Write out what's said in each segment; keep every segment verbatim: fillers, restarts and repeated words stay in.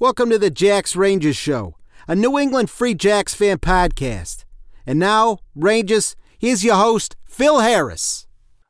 Welcome to the Jack's Rangers Show, a New England Free Jacks fan podcast. And now, Rangers, here's your host, Phil Harris.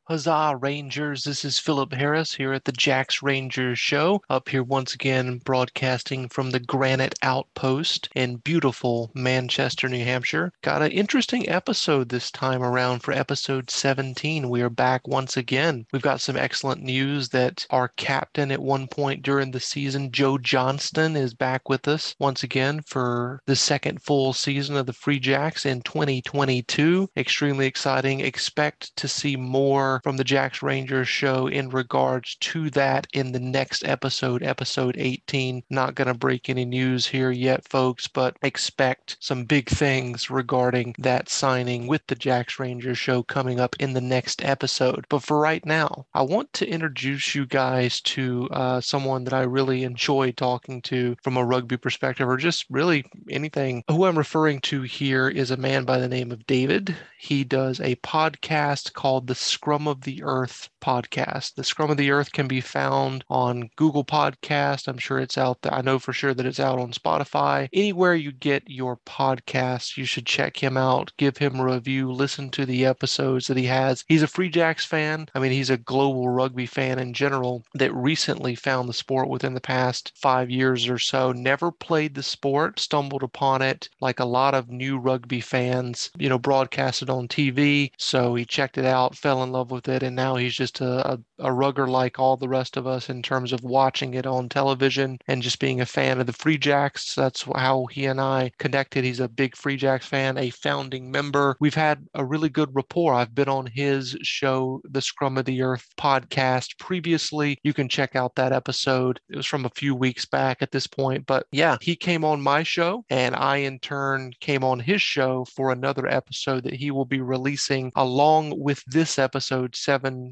Huzzah, Rangers. This is Philip Harris here at the Jack's Rangers Show, up here once again broadcasting from the Granite Outpost in beautiful Manchester, New Hampshire. Got an interesting episode this time around for episode seventeen. We are back once again. We've got some excellent news that our captain at one point during the season, Joe Johnston, is back with us once again for the second full season of the Free Jacks in twenty twenty-two. Extremely exciting. Expect to see more from the Jack's Rangers Show in regards to that in the next episode, episode eighteen. Not going to break any news here yet, folks, but expect some big things regarding that signing with the Jack's Rangers Show coming up in the next episode. But for right now, I want to introduce you guys to uh, someone that I really enjoy talking to from a rugby perspective, or just really anything. Who I'm referring to here is a man by the name of David. He does a podcast called The Scrum of of the Earth podcast. The Scrum of the Earth can be found on Google Podcast. I'm sure it's out there. I know for sure that it's out on Spotify. Anywhere you get your podcasts, you should check him out, give him a review, listen to the episodes that he has. He's a Free Jacks fan. I mean, he's a global rugby fan in general that recently found the sport within the past five years or so. Never played the sport, stumbled upon it like a lot of new rugby fans, you know, broadcasted on T V. So he checked it out, fell in love with it, and now he's just a, a, a rugger like all the rest of us in terms of watching it on television and just being a fan of the Free Jacks. That's how he and I connected. He's a big Free Jacks fan, a founding member. We've had a really good rapport. I've been on his show, the Scrum of the Earth podcast, previously. You can check out that episode. It was from a few weeks back at this point, but yeah, he came on my show and I in turn came on his show for another episode that he will be releasing along with this episode seventeen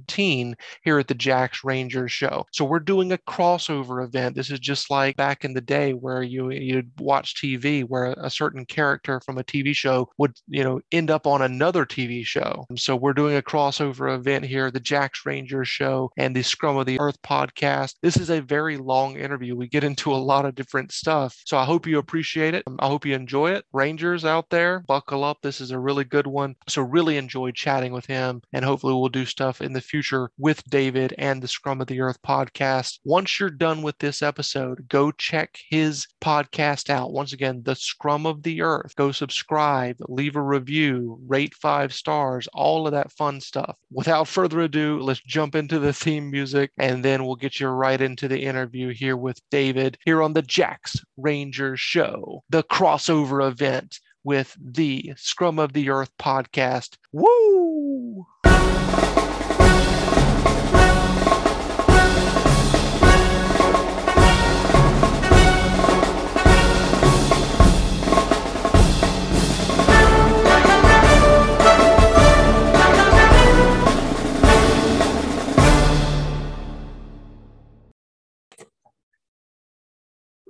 here at the Jack's Rangers Show. So we're doing a crossover event. This is just like back in the day where you, you'd watch T V, where a certain character from a T V show would, you know, end up on another T V show. So we're doing a crossover event here, the Jack's Rangers Show and the Scrum of the Earth podcast. This is a very long interview. We get into a lot of different stuff. So I hope you appreciate it. I hope you enjoy it. Rangers out there, buckle up. This is a really good one. So really enjoyed chatting with him, and hopefully we'll do stuff in the future with David and the Scrum of the Earth podcast. Once you're done with this episode, go check his podcast out. Once again, the Scrum of the Earth. Go subscribe, leave a review, rate five stars, all of that fun stuff. Without further ado, let's jump into the theme music, and then we'll get you right into the interview here with David here on the Jack's Rangers Show, the crossover event with the Scrum of the Earth podcast. Woo!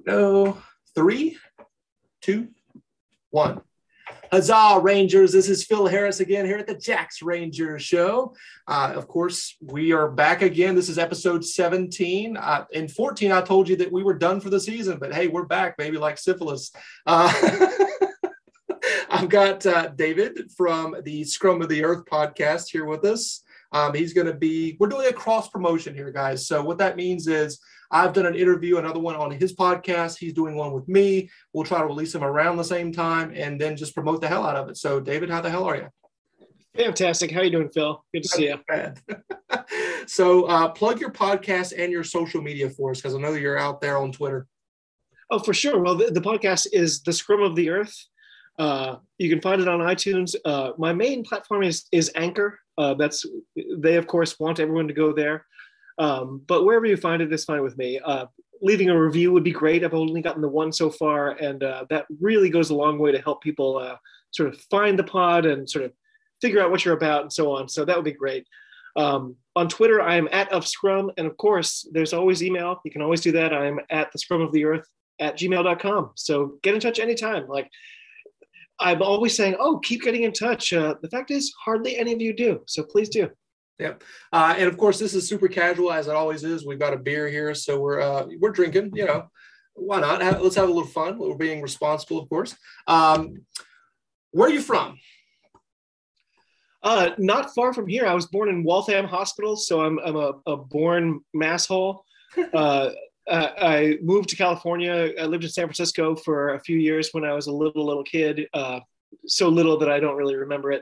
No, three, two, one. Huzzah, Rangers. This is Phil Harris again here at the Jack's Rangers Show. Uh, of course, we are back again. This is episode seventeen. Uh, in fourteen, I told you that we were done for the season, but hey, we're back, baby, like syphilis. Uh, I've got uh, David from the Scrum of the Earth podcast here with us. Um, he's going to be, we're doing a cross promotion here, guys. So what that means is I've done an interview, another one on his podcast. He's doing one with me. We'll try to release them around the same time and then just promote the hell out of it. So David, how the hell are you? Fantastic. How you doing, Phil? Good to see you. So uh, plug your podcast and your social media for us, because I know you're out there on Twitter. Oh, for sure. Well, the, the podcast is The Scrum of the Earth. Uh, you can find it on iTunes. Uh, my main platform is, is Anchor. Uh, that's they, of course, want everyone to go there. Um, but wherever you find it, it's fine with me. Uh, leaving a review would be great. I've only gotten the one so far, and uh, that really goes a long way to help people uh, sort of find the pod and sort of figure out what you're about and so on. So that would be great. Um, on Twitter, I am at UfScrum. And of course, there's always email. You can always do that. I'm at the Scrum of the Earth at gmail dot com. So get in touch anytime. Like, I'm always saying, oh, keep getting in touch. Uh, the fact is, hardly any of you do. So please do. Yep. Uh, and of course, this is super casual as it always is. We've got a beer here, so we're uh, we're drinking, you know, why not? Have, let's have a little fun. We're being responsible, of course. Um, where are you from? Uh, not far from here. I was born in Waltham Hospital, so I'm, I'm a, a born masshole. Uh, Uh, I moved to California. I lived in San Francisco for a few years when I was a little, little kid, uh, so little that I don't really remember it.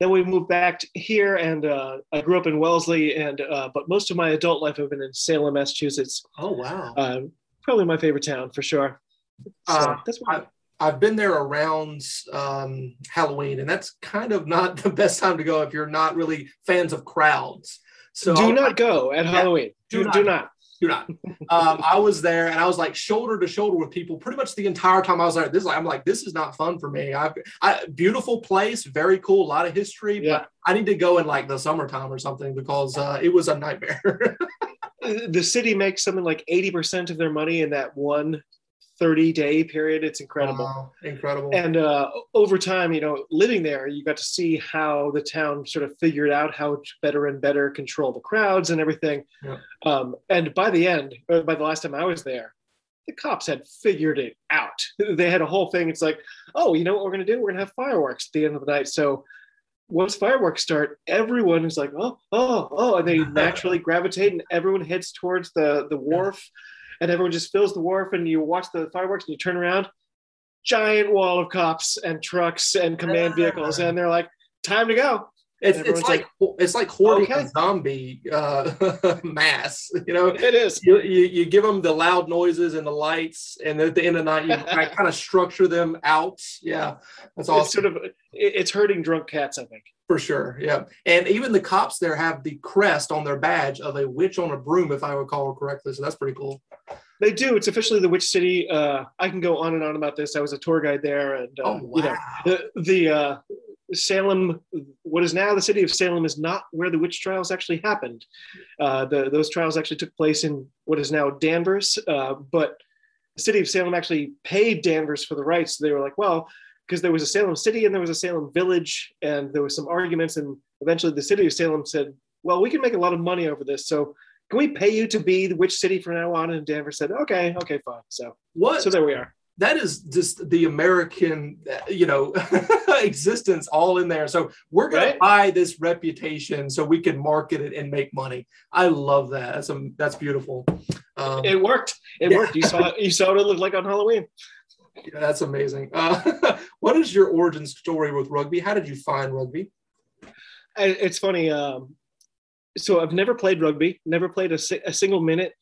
Then we moved back to here, and uh, I grew up in Wellesley, and uh, but most of my adult life I've been in Salem, Massachusetts. Oh, wow. Uh, probably my favorite town, for sure. So uh, that's why I- I've been there around um, Halloween, and that's kind of not the best time to go if you're not really fans of crowds. So do not go at Halloween. Yeah, do, do not. Do not. Do not. Um, I was there, and I was like shoulder to shoulder with people pretty much the entire time I was there. This is like, I'm like, this is not fun for me. I, I beautiful place, very cool, a lot of history. Yeah. But I need to go in like the summertime or something because uh, it was a nightmare. The city makes something like eighty percent of their money in that one thirty-day period. It's incredible. Wow. Incredible. And uh, over time, you know, living there, you got to see how the town sort of figured out how to better and better control the crowds and everything. Yeah. Um, and by the end, or by the last time I was there, the cops had figured it out. They had a whole thing. It's like, oh, you know what we're going to do? We're going to have fireworks at the end of the night. So once fireworks start, everyone is like, oh, oh, oh, and they naturally gravitate, and everyone heads towards the, the wharf. Yeah. And everyone just fills the wharf, and you watch the fireworks, and you turn around, giant wall of cops and trucks and command vehicles, and they're like, "Time to go." It's, it's like, like it's like hoarding okay. a zombie uh, mass, you know. It is. You, you you give them the loud noises and the lights, and at the end of the night, you kind of structure them out. Yeah, that's awesome. It's sort of it's hurting drunk cats, I think. For sure, yeah. And even the cops there have the crest on their badge of a witch on a broom, if I recall correctly. So that's pretty cool. They do. It's officially the Witch City. Uh, I can go on and on about this. I was a tour guide there, and uh, oh, wow. you know, the, the uh, Salem, what is now the city of Salem, is not where the witch trials actually happened. Uh, the, those trials actually took place in what is now Danvers, uh, but the city of Salem actually paid Danvers for the rights. So they were like, well. Because there was a Salem city and there was a Salem village, and there was some arguments, and eventually the city of Salem said, well, we can make a lot of money over this, so can we pay you to be the witch city from now on? And Danvers said, okay, okay, fine. So what? So there we are. That is just the American, you know, existence all in there. So we're going right? to buy this reputation so we can market it and make money. I love that. That's, a, that's beautiful. Um, it worked. It yeah. worked. You saw it, you saw what it looked like on Halloween. Yeah, that's amazing. Uh, what is your origin story with rugby? How did you find rugby? It's funny. Um, so I've never played rugby, never played a, si- a single minute.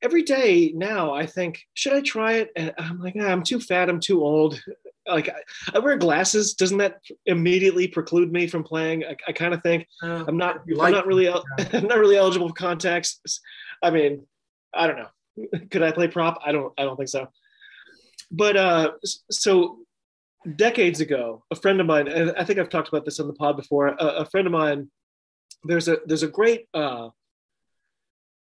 Every day now I think, should I try it? And I'm like, ah, I'm too fat. I'm too old. Like I, I wear glasses. Doesn't that immediately preclude me from playing? I, I kind of think uh, I'm not, I'm like not really, el- I'm not really eligible for contacts. I mean, I don't know. Could I play prop? I don't, I don't think so. But uh, so decades ago, a friend of mine, and I think I've talked about this on the pod before, a, a friend of mine, there's a there's a great uh,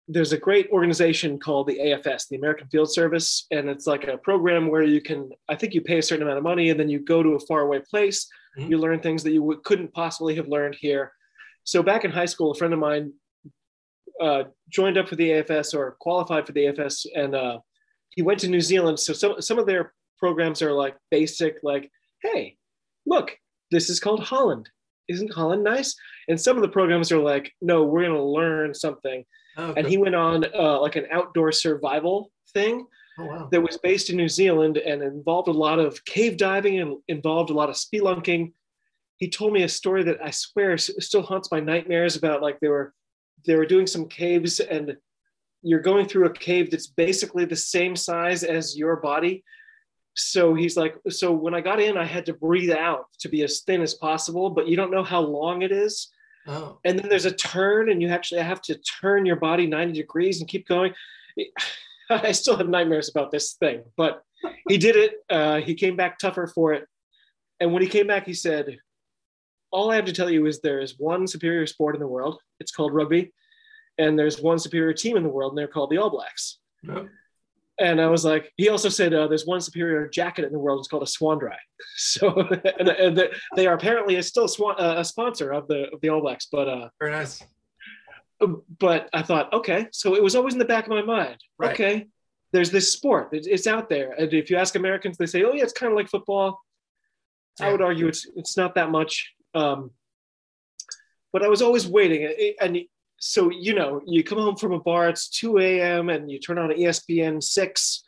there's a great organization called the A F S, the American Field Service. And it's like a program where you can, I think you pay a certain amount of money and then you go to a faraway place. Mm-hmm. You learn things that you w- couldn't possibly have learned here. So back in high school, a friend of mine uh, joined up for the A F S or qualified for the A F S, and uh, he went to New Zealand. So some, some of their programs are like basic, like, hey, look, this is called Holland. Isn't Holland nice? And some of the programs are like, no, we're going to learn something. Oh, okay. And he went on uh, like an outdoor survival thing oh, wow. that was based in New Zealand and involved a lot of cave diving and involved a lot of spelunking. He told me a story that I swear still haunts my nightmares about, like they were, they were doing some caves, and you're going through a cave that's basically the same size as your body. So he's like, so when I got in, I had to breathe out to be as thin as possible, but you don't know how long it is. Oh. And then there's a turn, and you actually have to turn your body ninety degrees and keep going. I still have nightmares about this thing, but he did it. Uh, he came back tougher for it. And when he came back, he said, all I have to tell you is there is one superior sport in the world. It's called rugby. And there's one superior team in the world, and they're called the All Blacks. Yep. And I was like, he also said, uh, there's one superior jacket in the world. It's called a Swandry. So and, and they are apparently still swan, uh, a sponsor of the of the All Blacks. But uh, very nice. But I thought, okay, so it was always in the back of my mind. Right. Okay, there's this sport. It's, it's out there. And if you ask Americans, they say, oh, yeah, it's kind of like football. Yeah. I would argue it's it's not that much. Um, but I was always waiting. And so, you know, you come home from a bar, it's two a.m. and you turn on E S P N six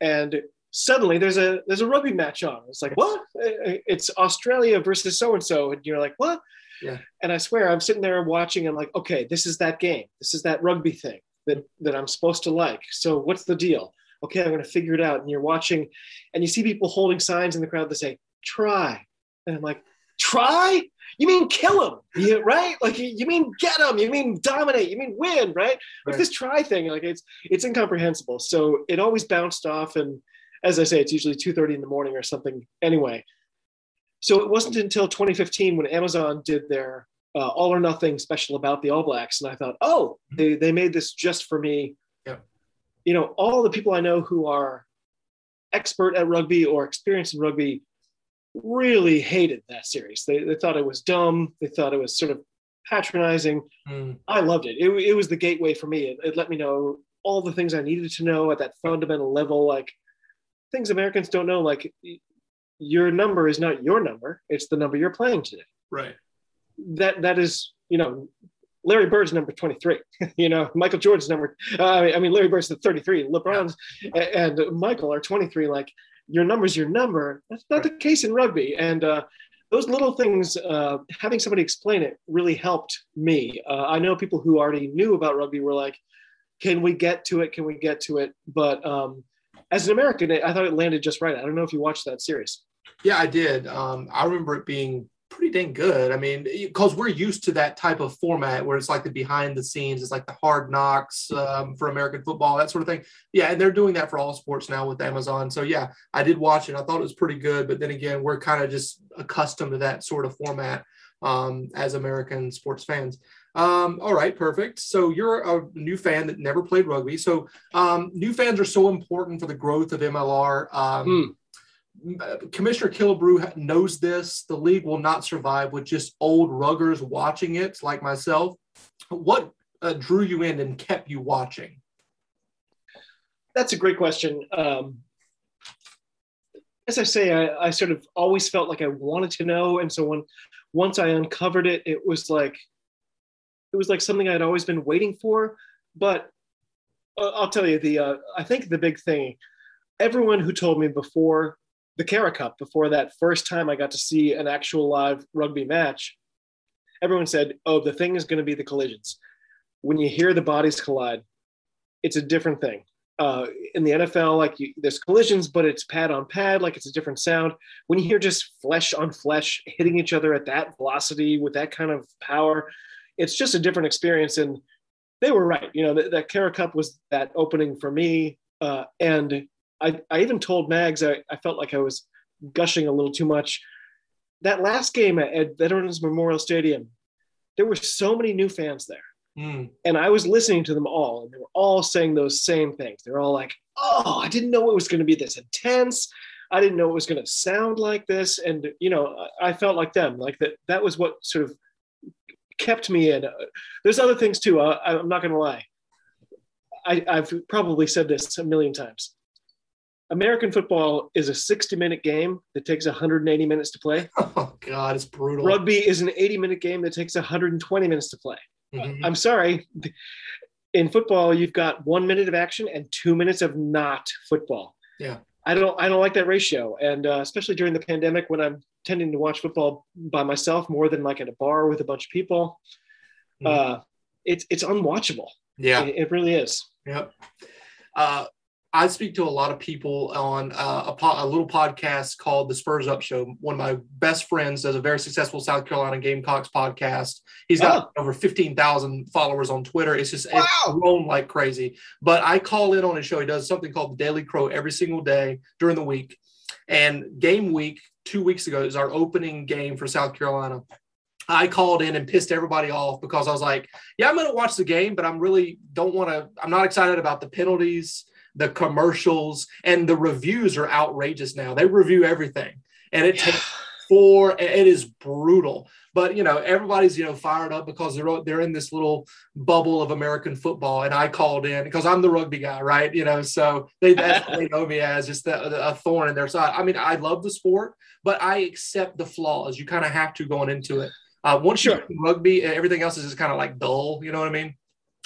and suddenly there's a there's a rugby match on. It's like, what? It's Australia versus so-and-so. And you're like, what? Yeah. And I swear, I'm sitting there watching. I'm like, okay, this is that game. This is that rugby thing that, that I'm supposed to like. So what's the deal? Okay, I'm going to figure it out. And you're watching and you see people holding signs in the crowd that say, try. And I'm like, try? You mean kill him, yeah, right? Like, you mean get him. You mean dominate. You mean win, right? But right. This try thing, like, it's it's incomprehensible. So it always bounced off. And as I say, it's usually two thirty in the morning or something anyway. So it wasn't until twenty fifteen when Amazon did their uh, all or nothing special about the All Blacks. And I thought, oh, they, they made this just for me. Yeah. You know, all the people I know who are expert at rugby or experienced in rugby really hated that series. They, they thought it was dumb. They thought it was sort of patronizing. Mm. I loved it. it. It was the gateway for me. It, it let me know all the things I needed to know at that fundamental level, like things Americans don't know, like your number is not your number. It's the number you're playing today. Right. That That is, you know, Larry Bird's number twenty-three, you know, Michael Jordan's number. Uh, I mean, Larry Bird's the thirty-three, LeBron's yeah. and Michael are twenty-three. Like, your number's your number. That's not right. The case in rugby. And uh, those little things, uh, having somebody explain it really helped me. Uh, I know people who already knew about rugby were like, can we get to it? Can we get to it? But um, as an American, I thought it landed just right. I don't know if you watched that series. Yeah, I did. Um, I remember it being pretty dang good. I mean, because we're used to that type of format where it's like the behind the scenes, it's like the hard knocks um, for American football, that sort of thing. Yeah, and they're doing that for all sports now with Amazon. So, yeah, I did watch it. I thought it was pretty good. But then again, we're kind of just accustomed to that sort of format um, as American sports fans. Um, all right, perfect. So you're a new fan that never played rugby. So um, new fans are so important for the growth of M L R. Um mm. Commissioner Killebrew knows this. The league will not survive with just old ruggers watching it, like myself. What uh, drew you in and kept you watching? That's a great question. Um, as I say, I, I sort of always felt like I wanted to know, and so when once I uncovered it, it was like it was like something I'd always been waiting for. But uh, I'll tell you, the uh, I think the big thing. Everyone who told me before. The Kara Cup, before that first time I got to see an actual live rugby match, everyone said, oh, the thing is going to be the collisions. When you hear the bodies collide, it's a different thing. Uh, in the N F L, like you, there's collisions, but it's pad on pad, like it's a different sound. When you hear just flesh on flesh hitting each other at that velocity with that kind of power, it's just a different experience. And they were right. You know, that Kara Cup was that opening for me. Uh, and I, I even told Mags, I, I felt like I was gushing a little too much. That last game at, at Veterans Memorial Stadium, there were so many new fans there. Mm. And I was listening to them all. And they were all saying those same things. They're all like, oh, I didn't know it was going to be this intense. I didn't know it was going to sound like this. And, you know, I, I felt like them, like that. That was what sort of kept me in. There's other things too. I, I'm not going to lie. I, I've probably said this a million times. American football is a sixty-minute game that takes one hundred eighty minutes to play. Oh, God, it's brutal. Rugby is an eighty-minute game that takes one hundred twenty minutes to play. Mm-hmm. I'm sorry. In football, you've got one minute of action and two minutes of not football. Yeah, I don't I don't like that ratio. And uh, especially during the pandemic when I'm tending to watch football by myself more than like at a bar with a bunch of people, mm. uh, it's, it's unwatchable. Yeah, it, it really is. Yep. Uh, I speak to a lot of people on uh, a, po- a little podcast called The Spurs Up Show. One of my best friends does a very successful South Carolina Gamecocks podcast. He's got oh. over fifteen thousand followers on Twitter. It's just wow. it's grown like crazy. But I call in on his show. He does something called The Daily Crow every single day during the week. And game week, two weeks ago, is our opening game for South Carolina. I called in and pissed everybody off because I was like, yeah, I'm going to watch the game, but I'm really don't want to – I'm not excited about the penalties. The commercials and the reviews are outrageous now. They review everything. And it yeah. takes four. It is brutal. But, you know, everybody's, you know, fired up because they're they're in this little bubble of American football. And I called in because I'm the rugby guy, right? You know, so they, that's what they know me as, just the, a thorn in their side. I mean, I love the sport, but I accept the flaws. You kind of have to going into it. Uh, once sure. you're in rugby, everything else is just kind of like dull. You know what I mean?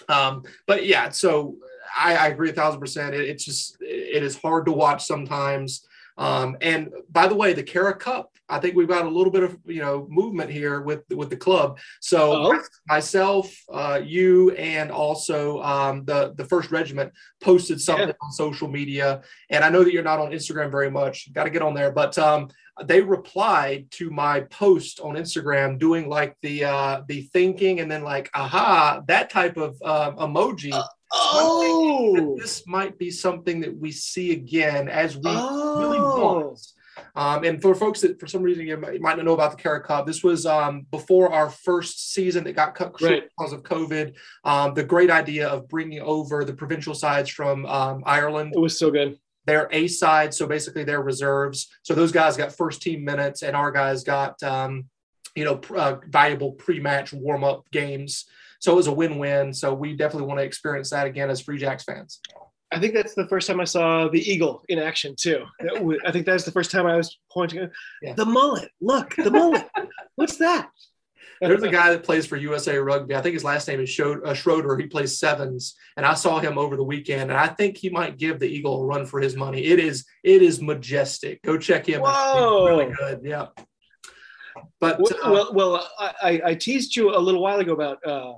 Um, but, yeah, so I, I agree a thousand percent. It, it's just it is hard to watch sometimes. Um, and by the way, the Kara Cup, I think we've got a little bit of, you know, movement here with, with the club. So oh. myself, uh, you, and also, um, the, the First Regiment posted something yeah. on social media. And I know that you're not on Instagram very much. Got to get on there, but, um, they replied to my post on Instagram doing like the, uh, the thinking and then like, aha, that type of, uh, emoji. Uh. Oh, this might be something that we see again as we oh. really want. Um, and for folks that for some reason you might not know about the Kara Cup, this was um, before our first season that got cut short right. because of COVID. Um, the great idea of bringing over the provincial sides from um, Ireland. It was so good. Their A side, so basically their reserves. So those guys got first team minutes, and our guys got um, you know uh, valuable pre-match warm-up games. So it was a win-win. So we definitely want to experience that again as Free Jacks fans. I think that's the first time I saw the eagle in action too. I think that was the first time I was pointing at yeah. the mullet. Look, the mullet. What's that? There's a guy that plays for U S A Rugby. I think his last name is Schroeder. He plays sevens, and I saw him over the weekend, and I think he might give the eagle a run for his money. It is, it is majestic. Go check him. Whoa, really good. Yeah. But well, uh, well, well I, I teased you a little while ago about. Uh,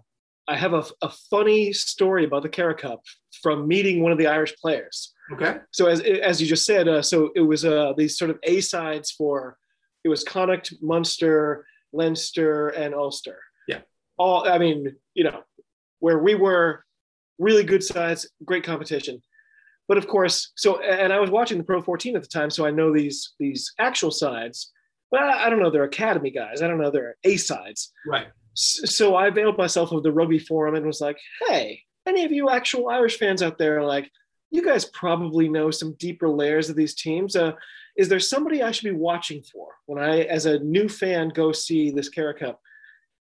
I have a, a funny story about the Kara Cup from meeting one of the Irish players. Okay. So as as you just said, uh, so it was uh, these sort of A-sides for, it was Connacht, Munster, Leinster, and Ulster. Yeah. All, I mean, you know, where we were really good sides, great competition. But of course, so, and I was watching the Pro fourteen at the time, so I know these these actual sides. Well, I don't know, they're academy guys. I don't know, they're A-sides. Right. So I availed myself of the rugby forum and was like, hey, any of you actual Irish fans out there, like, you guys probably know some deeper layers of these teams. Uh, is there somebody I should be watching for when I, as a new fan, go see this Kara Cup?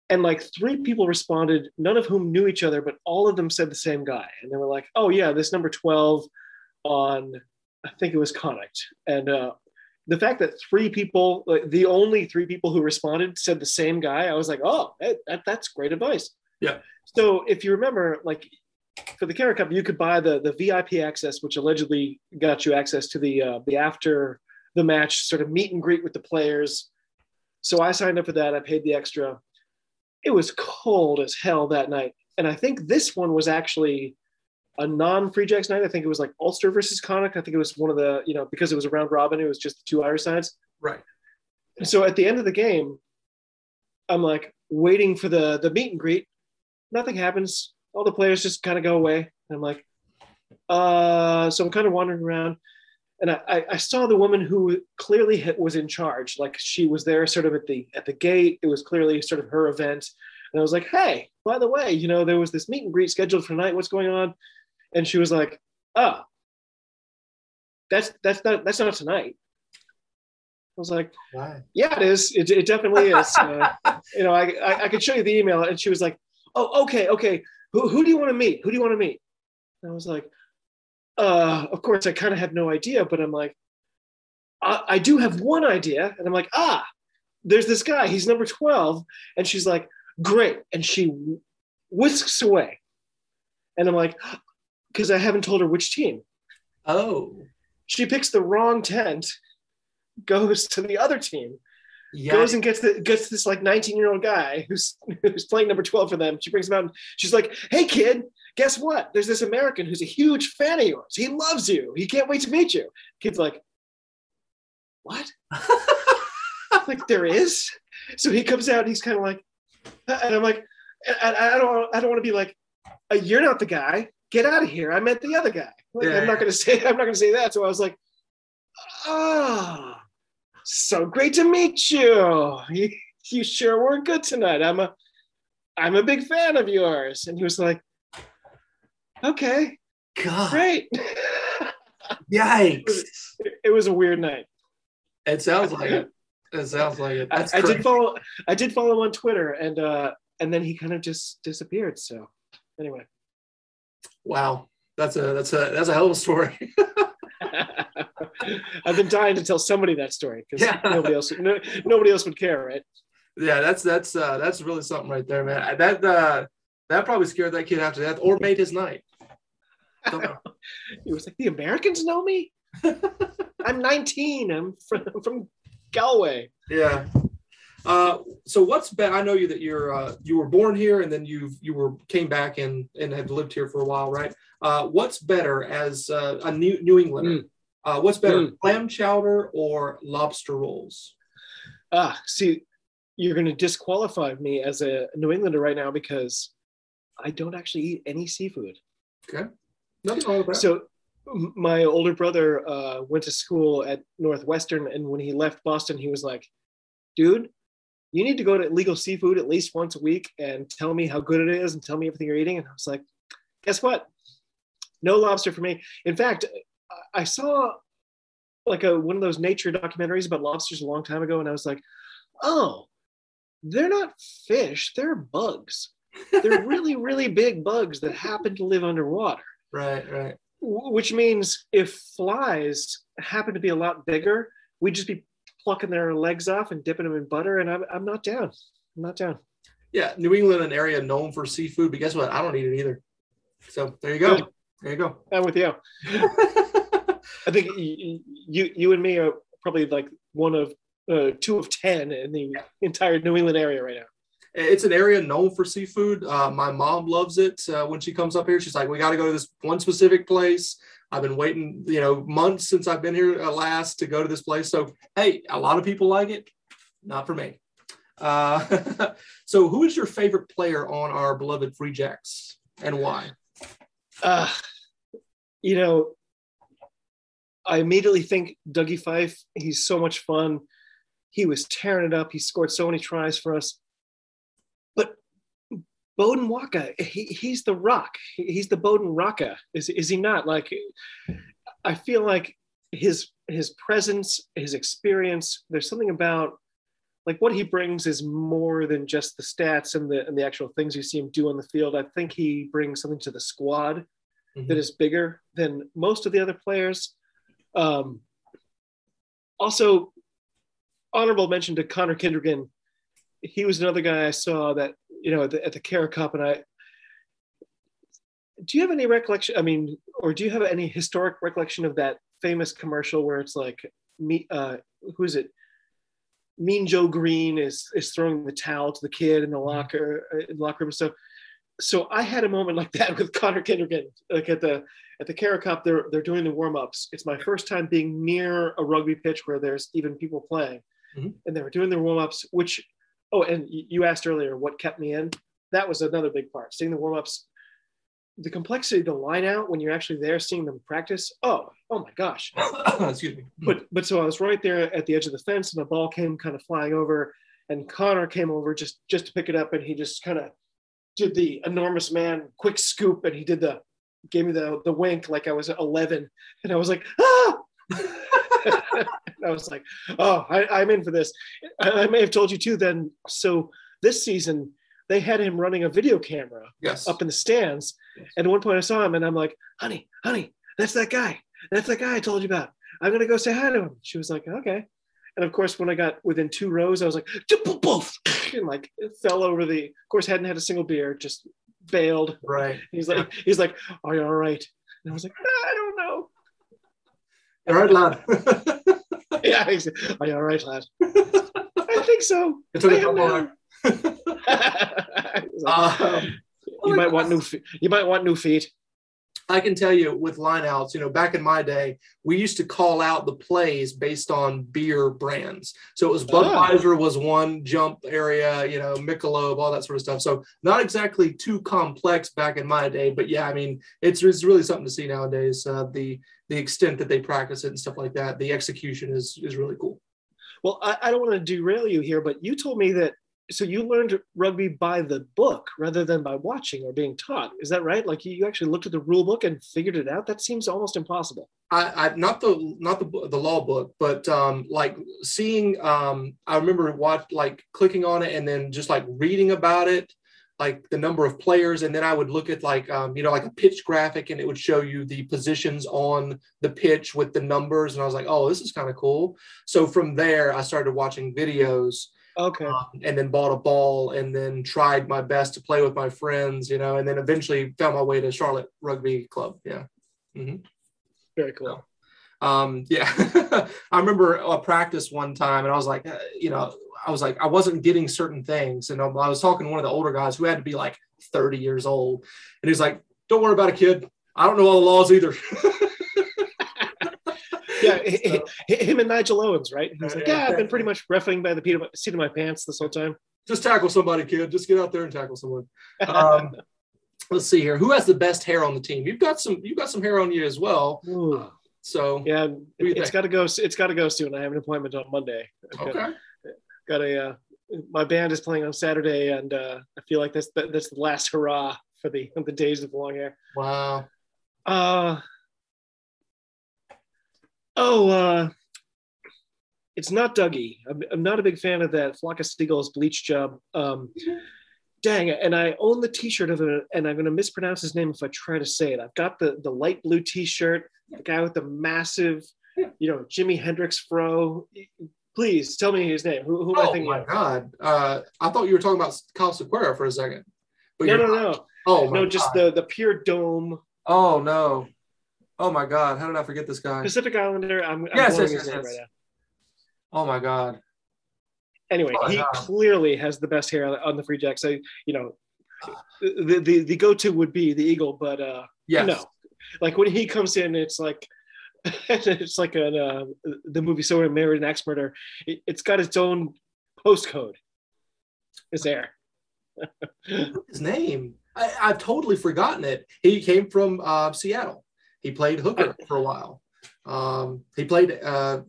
And like three people responded, none of whom knew each other, but all of them said the same guy. And they were like, oh yeah, this number twelve on, I think it was Connacht. And uh, the fact that three people, like the only three people who responded said the same guy, I was like, oh, that, that's great advice. Yeah. So if you remember, like for the Kara Cup, you could buy the, the V I P access, which allegedly got you access to the, uh, the after the match sort of meet and greet with the players. So I signed up for that. I paid the extra. It was cold as hell that night. And I think this one was actually a non-Free Jacks night. I think it was like Ulster versus Connacht. I think it was one of the, you know, because it was a round robin, it was just the two Irish sides. Right. And so at the end of the game, I'm like waiting for the, the meet and greet. Nothing happens. All the players just kind of go away. And I'm like, uh, so I'm kind of wandering around and I, I saw the woman who clearly was in charge. Like she was there sort of at the, at the gate. It was clearly sort of her event. And I was like, hey, by the way, you know, there was this meet and greet scheduled for tonight. What's going on? And she was like, oh, that's that's not that's not tonight. I was like, wow. Yeah, it is. It, it definitely is. Uh, you know, I, I I could show you the email. And she was like, oh, okay, okay. Who who do you want to meet? Who do you want to meet? And I was like, uh, of course, I kind of had no idea, but I'm like, I, I do have one idea. And I'm like, ah, there's this guy. He's number twelve. And she's like, great. And she whisks away. And I'm like, because I haven't told her which team. Oh. She picks the wrong tent, goes to the other team, yeah. goes and gets the, gets this like nineteen-year-old guy who's who's playing number twelve for them. She brings him out and she's like, hey, kid, guess what? There's this American who's a huge fan of yours. He loves you. He can't wait to meet you. Kid's like, what? Like, there is? So he comes out and he's kind of like, and I'm like, I, I don't I don't want to be like, you're not the guy. Get out of here. I meant the other guy. Like, yeah. I'm not going to say, I'm not going to say that. So I was like, oh, so great to meet you. You, you sure were good tonight. I'm a, I'm a big fan of yours. And he was like, okay, God. Great. Yikes. It was, it was a weird night. It sounds like it. It sounds like it. That's I, I did follow. I did follow him on Twitter, and uh, and then he kind of just disappeared. So, anyway. Wow, that's a that's a that's a hell of a story. I've been dying to tell somebody that story because yeah. nobody else no, nobody else would care, right? Yeah, that's that's uh, that's really something right there, man. That uh, that probably scared that kid after death, or made his night. He was like, the Americans know me. I'm nineteen. I'm from, from Galway. Yeah. Uh, so what's been? I know you that you're uh, you were born here, and then you you were came back and and have lived here for a while, right? Uh, what's better as uh, a New New Englander? Mm. Uh, what's better, mm. clam chowder or lobster rolls? Ah, see, you're going to disqualify me as a New Englander right now because I don't actually eat any seafood. Okay. Nothing wrong with that. So my older brother uh, went to school at Northwestern, and when he left Boston, he was like, dude, you need to go to Legal Seafood at least once a week and tell me how good it is and tell me everything you're eating. And I was like, guess what? No lobster for me. In fact, I saw like a one of those nature documentaries about lobsters a long time ago, and I was like, oh, they're not fish, they're bugs. They're really, really big bugs that happen to live underwater. Right, right. Which means if flies happen to be a lot bigger, we'd just be plucking their legs off and dipping them in butter, and I'm I'm not down. I'm not down. Yeah, New England, an area known for seafood, but guess what? I don't eat it either. So there you go. Good. There you go. I'm with you. I think you you and me are probably like one of uh, two of ten in the entire New England area right now. It's an area known for seafood. Uh, my mom loves it. Uh, when she comes up here, she's like, we got to go to this one specific place. I've been waiting, you know, months since I've been here uh, last to go to this place. So, hey, a lot of people like it. Not for me. Uh, so who is your favorite player on our beloved Free Jacks and why? Uh, you know, I immediately think Dougie Fife. He's so much fun. He was tearing it up. He scored so many tries for us. Bowden Waka, he, he's the rock. He's the Bowden Raka. Is is he not? Like, I feel like his his presence, his experience. There's something about like what he brings is more than just the stats and the and the actual things you see him do on the field. I think he brings something to the squad mm-hmm. that is bigger than most of the other players. Um, also, honorable mention to Connor Kenrigan. He was another guy I saw that. You know, at the, at the Kara Cup, and I, do you have any recollection, I mean, or do you have any historic recollection of that famous commercial where it's like, me, uh, who is it? Mean Joe Green is is throwing the towel to the kid in the locker, in the locker room and stuff. So I had a moment like that with Connor Kenrigan, like at the at the Kara Cup, they're, they're doing the warm-ups. It's my first time being near a rugby pitch where there's even people playing. Mm-hmm. And they were doing their warm-ups, which oh, and you asked earlier what kept me in. That was another big part. Seeing the warm-ups, the complexity of the line-out when you're actually there, seeing them practice. Oh, oh my gosh. Excuse me. But but so I was right there at the edge of the fence, and the ball came kind of flying over, and Connor came over just, just to pick it up, and he just kind of did the enormous man quick scoop, and he did the gave me the the wink like I was eleven, and I was like, ah. I was like, oh, I, I'm in for this. I, I may have told you too then. So this season, they had him running a video camera yes. up in the stands. Yes. And at one point I saw him and I'm like, honey, honey, that's that guy. That's that guy I told you about. I'm going to go say hi to him. She was like, okay. And of course, when I got within two rows, I was like, and like fell over the, of course, hadn't had a single beer, just bailed. Right. He's like, yeah. he's like, are you all right? And I was like, no, I don't know. All right, lad. Yeah, exactly. Are you all right, lad? I think so. It took a couple hours. like, um, you might want new. Fe- you might want new feet. I can tell you with lineouts. You know, back in my day, we used to call out the plays based on beer brands. So it was Budweiser oh. was one jump area. You know, Michelob, all that sort of stuff. So not exactly too complex back in my day, but yeah, I mean, it's it's really something to see nowadays. Uh, the the extent that they practice it and stuff like that, the execution is, is really cool. Well, I, I don't want to derail you here, but you told me that so you learned rugby by the book rather than by watching or being taught. Is that right? Like you actually looked at the rule book and figured it out? That seems almost impossible. I, I not the, not the, the law book, but um, like seeing, um, I remember watch, like clicking on it and then just like reading about it, like the number of players. And then I would look at like, um, you know, like a pitch graphic, and it would show you the positions on the pitch with the numbers. And I was like, oh, this is kind of cool. So from there, I started watching videos. Okay. Um, and then bought a ball and then tried my best to play with my friends, you know, and then eventually found my way to Charlotte Rugby Club. Yeah. Mm-hmm. Very cool. So, um, yeah. I remember a practice one time, and I was like, you know, I was like, I wasn't getting certain things. And I was talking to one of the older guys who had to be like thirty years old. And he was like, don't worry about it, kid. I don't know all the laws either. Yeah, so, him and Nigel Owens, right? He's yeah, like, yeah, I've been pretty much refereeing by the seat of my pants this whole time. Just tackle somebody, kid. Just get out there and tackle someone. Um, let's see here. Who has the best hair on the team? You've got some. You've got some hair on you as well. Ooh. So yeah, it's got to go. It's got to go soon. I have an appointment on Monday. I've okay. Got, got a. Uh, my band is playing on Saturday, and uh, I feel like that's the, that's the last hurrah for the the days of long hair. Wow. Uh. Oh, uh, it's not Dougie. I'm, I'm not a big fan of that Flock of Seagulls bleach job. Um, dang, and I own the T-shirt of it, and I'm going to mispronounce his name if I try to say it. I've got the, the light blue T-shirt, the guy with the massive, you know, Jimi Hendrix fro. Please tell me his name. Who, who am oh I thinking of? Oh, my God. Uh, I thought you were talking about Kyle Sequeira for a second. But no, no, not. no. Oh, my No, just God. the the pure dome. Oh, no. Oh my God! How did I forget this guy? Pacific Islander. I'm, I'm yes, yes, yes, yes. Right now. Oh my God! Anyway, oh my he God. clearly has the best hair on the Free Jacks. I, you know, the the, the go to would be the Eagle, but uh, yes. no, like when he comes in, it's like it's like an uh, the movie "So We Married an Axe Murderer." It, it's got its own postcode. It's there. His name? I, I've totally forgotten it. He came from uh, Seattle. He played hooker for a while. Um, he played, uh,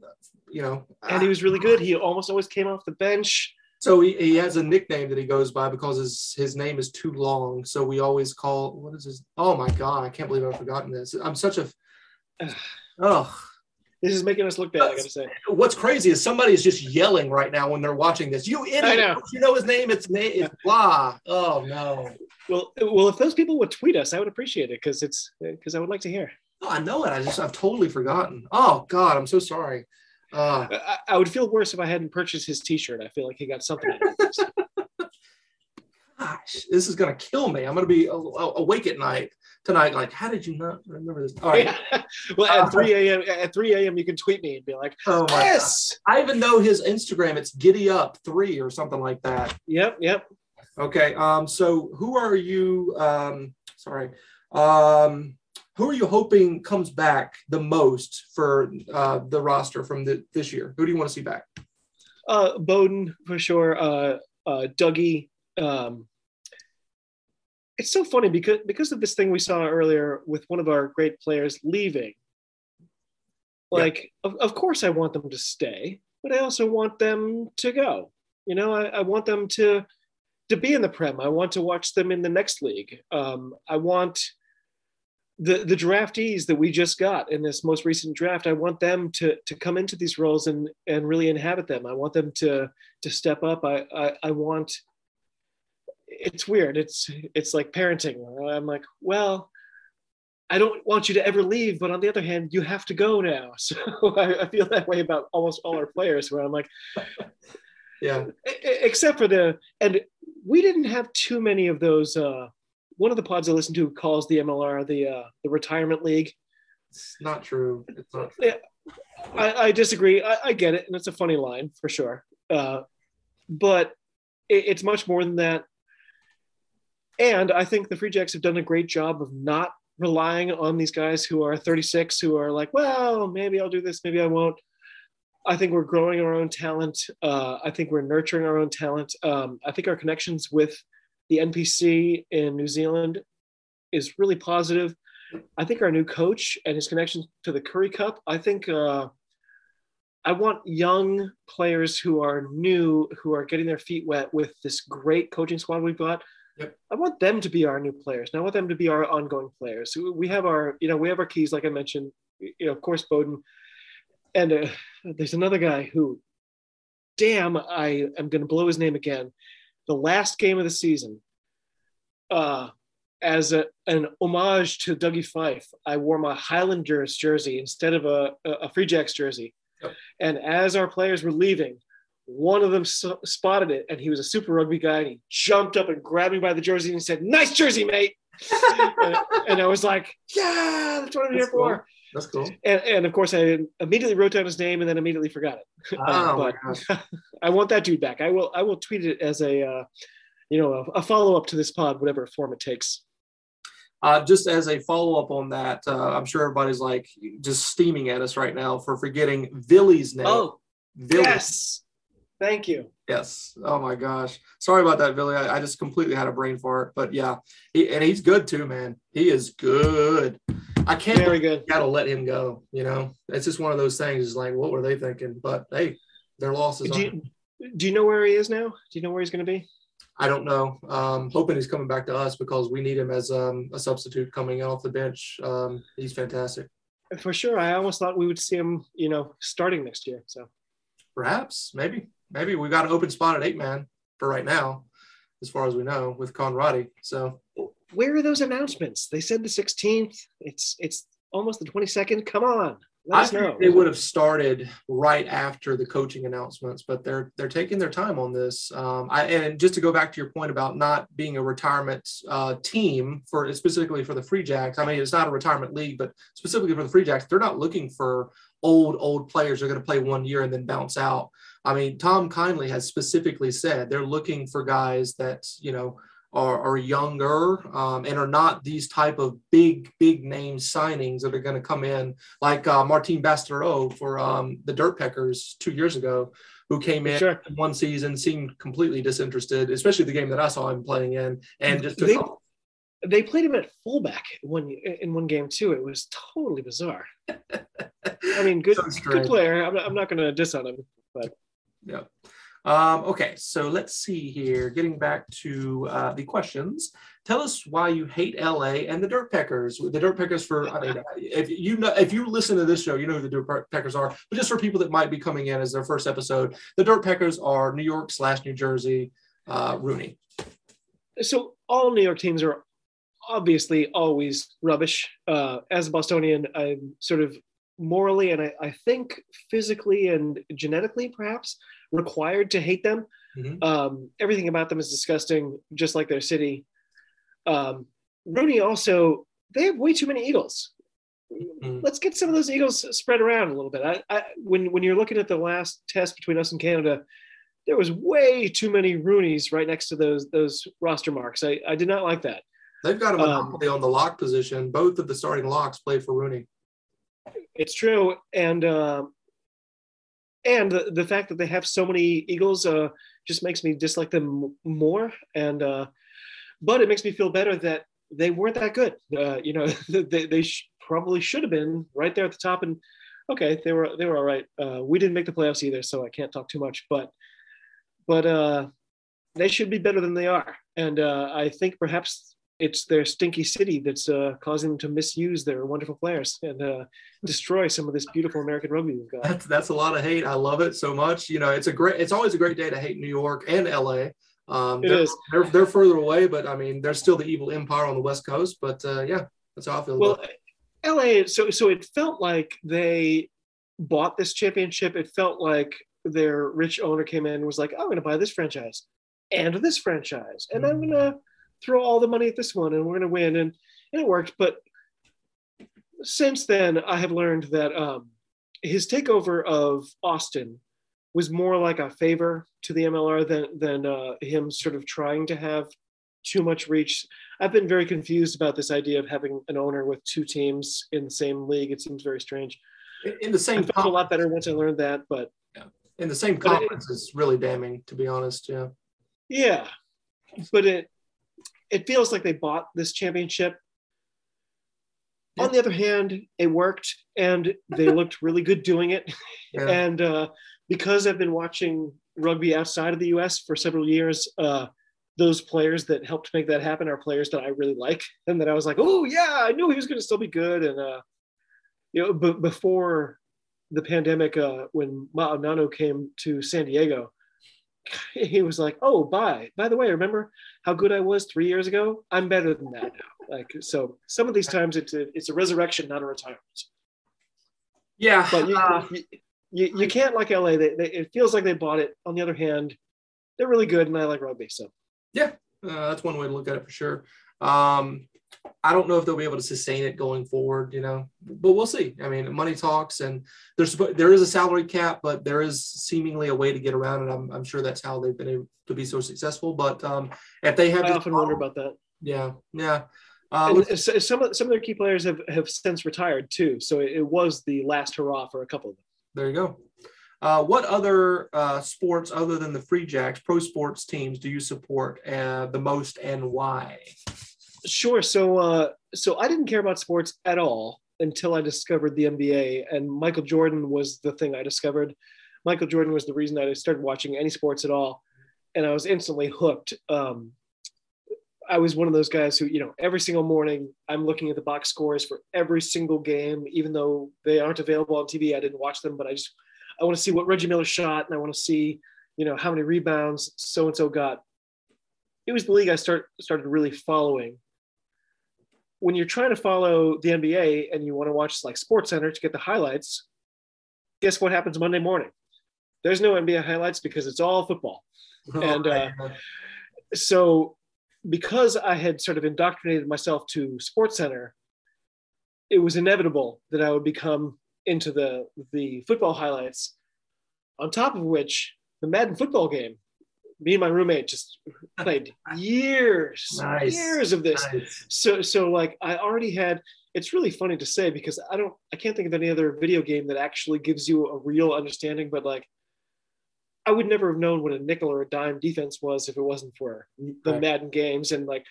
you know. And he was really good. He almost always came off the bench. So he, he has a nickname that he goes by because his, his name is too long. So we always call, what is his? Oh, my God. I can't believe I've forgotten this. I'm such a, oh. This is making us look bad, I got to say. What's crazy is somebody is just yelling right now when they're watching this. You idiot. I know. You know his name. It's, it's blah. Oh, no. Well, well, if those people would tweet us, I would appreciate it because it's because I would like to hear. Oh, I know it. I just I've totally forgotten. Oh God, I'm so sorry. Uh, I, I would feel worse if I hadn't purchased his T-shirt. I feel like he got something out of this. Gosh, this is gonna kill me. I'm gonna be awake at night tonight. Like, how did you not remember this? All right. Yeah. Well, at uh, three a m at three a m you can tweet me and be like, oh my yes. God. I even know his Instagram. It's Giddy Up Three or something like that. Yep. Yep. Okay. Um. So who are you? Um. Sorry. Um. Who are you hoping comes back the most for uh, the roster from the, this year? Who do you want to see back? Uh, Bowden, for sure. Uh, uh, Dougie. Um, it's so funny because because of this thing we saw earlier with one of our great players leaving. Like, yeah. of, of course I want them to stay, but I also want them to go. You know, I, I want them to, to be in the Prem. I want to watch them in the next league. Um, I want... The the draftees that we just got in this most recent draft, I want them to to come into these roles and and really inhabit them. I want them to to step up. I I, I want. It's weird. It's it's like parenting. I'm like, well, I don't want you to ever leave, but on the other hand, you have to go now. So I, I feel that way about almost all our players. Where I'm like, yeah. Except for the and we didn't have too many of those. Uh, One of the pods I listen to calls the M L R the uh, the retirement league. It's not true. It's not true. Yeah, I, I disagree. I, I get it, and it's a funny line for sure. Uh, but it, it's much more than that. And I think the Free Jacks have done a great job of not relying on these guys who are thirty-six, who are like, well, maybe I'll do this, maybe I won't. I think we're growing our own talent. Uh, I think we're nurturing our own talent. Um, I think our connections with the N P C in New Zealand is really positive. I think our new coach and his connection to the Curry Cup, I think uh, I want young players who are new, who are getting their feet wet with this great coaching squad we've got. Yep. I want them to be our new players. And I want them to be our ongoing players. We have our, you know, we have our keys, like I mentioned, you know, of course, Bowden. And uh, there's another guy who, damn, I am going to blow his name again. The last game of the season, uh, as a, an homage to Dougie Fife, I wore my Highlanders jersey instead of a, a Free Jacks jersey. Yep. And as our players were leaving, one of them so- spotted it, and he was a Super Rugby guy, and he jumped up and grabbed me by the jersey and said, "Nice jersey, mate." and, and I was like, yeah, that's what I'm that's here cool. for. That's cool. And, and of course, I immediately wrote down his name and then immediately forgot it. Oh, um, but I want that dude back. I will. I will tweet it as a, uh, you know, a, a follow up to this pod, whatever form it takes. Uh, just as a follow up on that, uh, I'm sure everybody's like just steaming at us right now for forgetting Villy's name. Oh, Villy. Yes. Thank you. Yes. Oh my gosh. Sorry about that, Billy. I, I just completely had a brain fart, but yeah. He, and he's good too, man. He is good. I can't Very good. Gotta let him go. You know, it's just one of those things. It's like, what were they thinking? But hey, their losses. Do you, do you know where he is now? Do you know where he's going to be? I don't know. Um, hoping he's coming back to us because we need him as um, a substitute coming off the bench. Um, he's fantastic. For sure. I almost thought we would see him, you know, starting next year. So perhaps, maybe. Maybe we got an open spot at eight man for right now, as far as we know, with Conradi. So, where are those announcements? They said the sixteenth. It's it's almost the twenty-second. Come on, let I us know. They would have started right after the coaching announcements, but they're they're taking their time on this. Um, I, and just to go back to your point about not being a retirement uh, team for specifically for the Free Jacks. I mean, it's not a retirement league, but specifically for the Free Jacks, they're not looking for old old players. They're going to play one year and then bounce out. I mean, Tom Kindly has specifically said they're looking for guys that, you know, are, are younger um, and are not these type of big, big name signings that are going to come in, like uh, Martin Bastereau for um, the Dirtpeckers two years ago, who came in sure. one season, seemed completely disinterested, especially the game that I saw him playing in. And just they, they played him at fullback one, in one game, too. It was totally bizarre. I mean, good, so good player. I'm not, I'm not going to diss on him, but. Yeah. Um, okay, so let's see here. Getting back to uh, the questions, tell us why you hate L A and the Dirtpeckers. The Dirtpeckers for I mean, if you know, if you listen to this show, you know who the Dirtpeckers are. But just for people that might be coming in as their first episode, the Dirtpeckers are New York slash New Jersey uh, Rooney. So all New York teams are obviously always rubbish. Uh, as a Bostonian, I'm sort of morally and I, I think physically and genetically perhaps required to hate them. Mm-hmm. Um, everything about them is disgusting, just like their city. Um, Rooney also, they have way too many Eagles. Mm-hmm. Let's get some of those Eagles spread around a little bit. I, I, when, when you're looking at the last test between us and Canada, there was way too many Rooneys right next to those, those roster marks. I, I did not like that. They've got a monopoly um, on the lock position. Both of the starting locks play for Rooney. It's true, and uh, and the, the fact that they have so many Eagles uh, just makes me dislike them more. And uh, but it makes me feel better that they weren't that good. Uh, you know, they they sh- probably should have been right there at the top. And okay, they were they were all right. Uh, we didn't make the playoffs either, so I can't talk too much. But but uh, they should be better than they are. And uh, I think perhaps. It's their stinky city that's uh, causing them to misuse their wonderful players and uh, destroy some of this beautiful American rugby we've got. That's, that's a lot of hate. I love it so much. You know, it's a great. It's always a great day to hate New York and L A. Um, it they're, is. They're, they're further away, but I mean, they're still the evil empire on the West Coast. But uh, yeah, that's how I feel. Well, L A. So so it felt like they bought this championship. It felt like their rich owner came in and was like, "I'm going to buy this franchise and this franchise, and I'm going to." Throw all the money at this one and we're going to win. And, and it worked. But since then, I have learned that um, his takeover of Austin was more like a favor to the M L R than, than uh, him sort of trying to have too much reach. I've been very confused about this idea of having an owner with two teams in the same league. It seems very strange. In the same I felt com- a lot better once I learned that, but. Yeah. In the same conference is really damning, to be honest. Yeah. Yeah. But it, It feels like they bought this championship Yeah. On the other hand, it worked, and they looked really good doing it. Yeah. And uh, because I've been watching rugby outside of the U S for several years, uh, those players that helped make that happen are players that I really like, and that I was like, oh yeah, I knew he was going to still be good. And uh, you know, b- before the pandemic, uh, when Ma'anano came to San Diego, he was like, oh, by by the way, remember how good I was three years ago? I'm better than that now. Like, so some of these times it's a, it's a resurrection, not a retirement. Yeah. But you, uh, you, you, you can't like L A. They, they, it feels like they bought it. On the other hand, they're really good, and I like rugby. So yeah, uh, that's one way to look at it for sure. Um, I don't know if they'll be able to sustain it going forward, you know, but we'll see. I mean, money talks, and there's, there is a salary cap, but there is seemingly a way to get around it. I'm, I'm sure that's how they've been able to be so successful. But um, if they have, I often wonder about that. Yeah. Yeah. Uh, and some of, some of their key players have, have since retired too. So it was the last hurrah for a couple of them. There you go. Uh, what other uh, sports other than the Free Jacks, pro sports teams, do you support uh, the most, and why? Sure. So, uh, so I didn't care about sports at all until I discovered the N B A, and Michael Jordan was the thing I discovered. Michael Jordan was the reason I started watching any sports at all, and I was instantly hooked. Um, I was one of those guys who, you know, every single morning I'm looking at the box scores for every single game, even though they aren't available on T V. I didn't watch them, but I just, I want to see what Reggie Miller shot, and I want to see, you know, how many rebounds so-and-so got. It was the league I start, started really following. When you're trying to follow the N B A and you want to watch like SportsCenter to get the highlights, guess what happens Monday morning? There's no N B A highlights because it's all football. Oh, and uh, so because I had sort of indoctrinated myself to SportsCenter, it was inevitable that I would become into the, the football highlights, on top of which the Madden football game, me and my roommate just played years, nice. years of this. Nice. So, so like I already had, it's really funny to say because I don't, I can't think of any other video game that actually gives you a real understanding, but like, I would never have known what a nickel or a dime defense was if it wasn't for the right. Madden games. And like,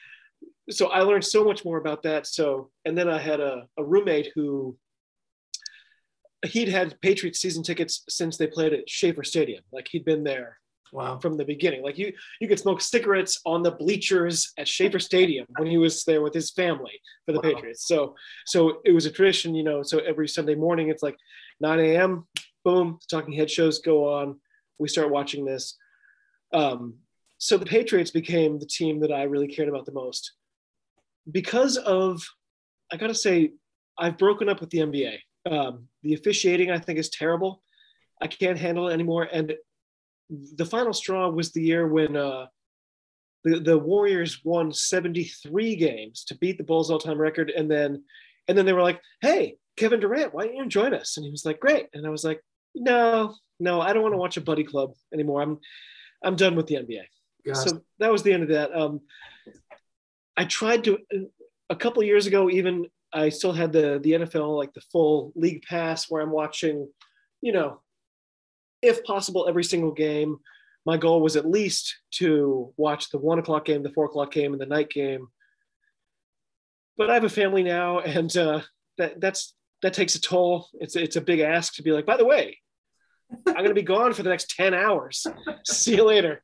so I learned so much more about that. So, and then I had a, a roommate who, he'd had Patriots season tickets since they played at Schaefer Stadium. Like he'd been there wow. from the beginning. Like you, you could smoke cigarettes on the bleachers at Schaefer Stadium when he was there with his family for the wow. Patriots. So, so it was a tradition, you know, so every Sunday morning, it's like nine a.m. boom, talking head shows go on. We start watching this. Um, so the Patriots became the team that I really cared about the most because of, I gotta say, I've broken up with the N B A. Um, the officiating, I think, is terrible. I can't handle it anymore. And the final straw was the year when uh, the, the Warriors won seventy-three games to beat the Bulls' all-time record. And then, and then they were like, hey, Kevin Durant, why don't you join us? And he was like, great. And I was like, no, no, I don't want to watch a buddy club anymore. I'm, I'm done with the N B A. Yes. So that was the end of that. Um, I tried to, a couple of years ago, even I still had the, the N F L, like the full league pass where I'm watching, you know, if possible, every single game. My goal was at least to watch the one o'clock game, the four o'clock game, and the night game. But I have a family now, and uh, that that's that takes a toll. It's it's a big ask to be like, by the way, I'm going to be gone for the next ten hours. See you later.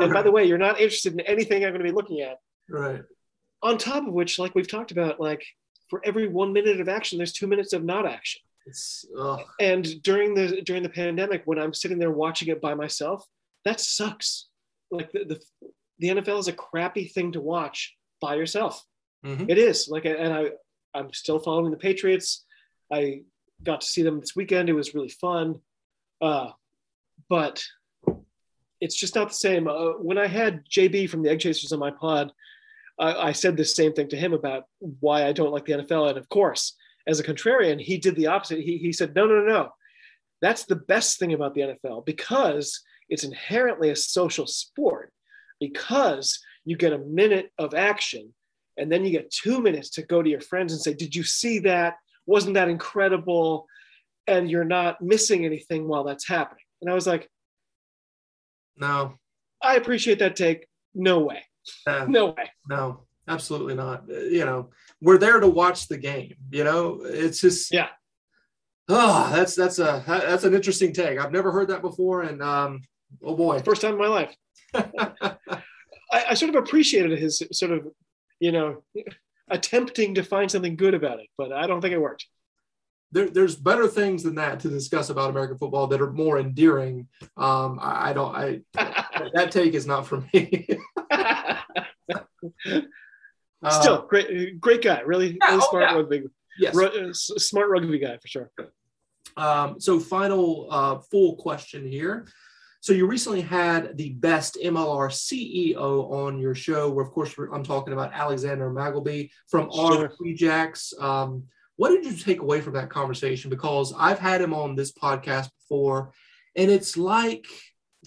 And by the way, you're not interested in anything I'm going to be looking at. Right. On top of which, like we've talked about, like, for every one minute of action, there's two minutes of not action. It's, and during the during the pandemic, when I'm sitting there watching it by myself, that sucks. Like the the, the N F L is a crappy thing to watch by yourself. Mm-hmm. It is. Like, and I I'm still following the Patriots. I got to see them this weekend. It was really fun, uh, but it's just not the same. Uh, when I had J B from the Egg Chasers on my pod, I said the same thing to him about why I don't like the N F L. And of course, as a contrarian, he did the opposite. He he said, no, no, no, no. That's the best thing about the N F L because it's inherently a social sport, because you get a minute of action and then you get two minutes to go to your friends and say, did you see that? Wasn't that incredible? And you're not missing anything while that's happening. And I was like, no, I appreciate that take. No way. Uh, no way. No, Absolutely not. You know, we're there to watch the game. You know, it's just, yeah. Oh, that's, that's a, that's an interesting take. I've never heard that before. And um, oh boy. First time in my life. I, I sort of appreciated his sort of, you know, attempting to find something good about it, but I don't think it worked. There, there's better things than that to discuss about American football that are more endearing. Um, I, I don't, I, that take is not for me. Still uh, great, great guy. Really, yeah, really smart oh, yeah. rugby. Yes. Ru- uh, smart rugby guy for sure. Um, so final uh, full question here. So you recently had the best M L R C E O on your show, where of course I'm talking about Alexander Magleby from sure. our Free Jacks. Um, what did you take away from that conversation? Because I've had him on this podcast before, and it's like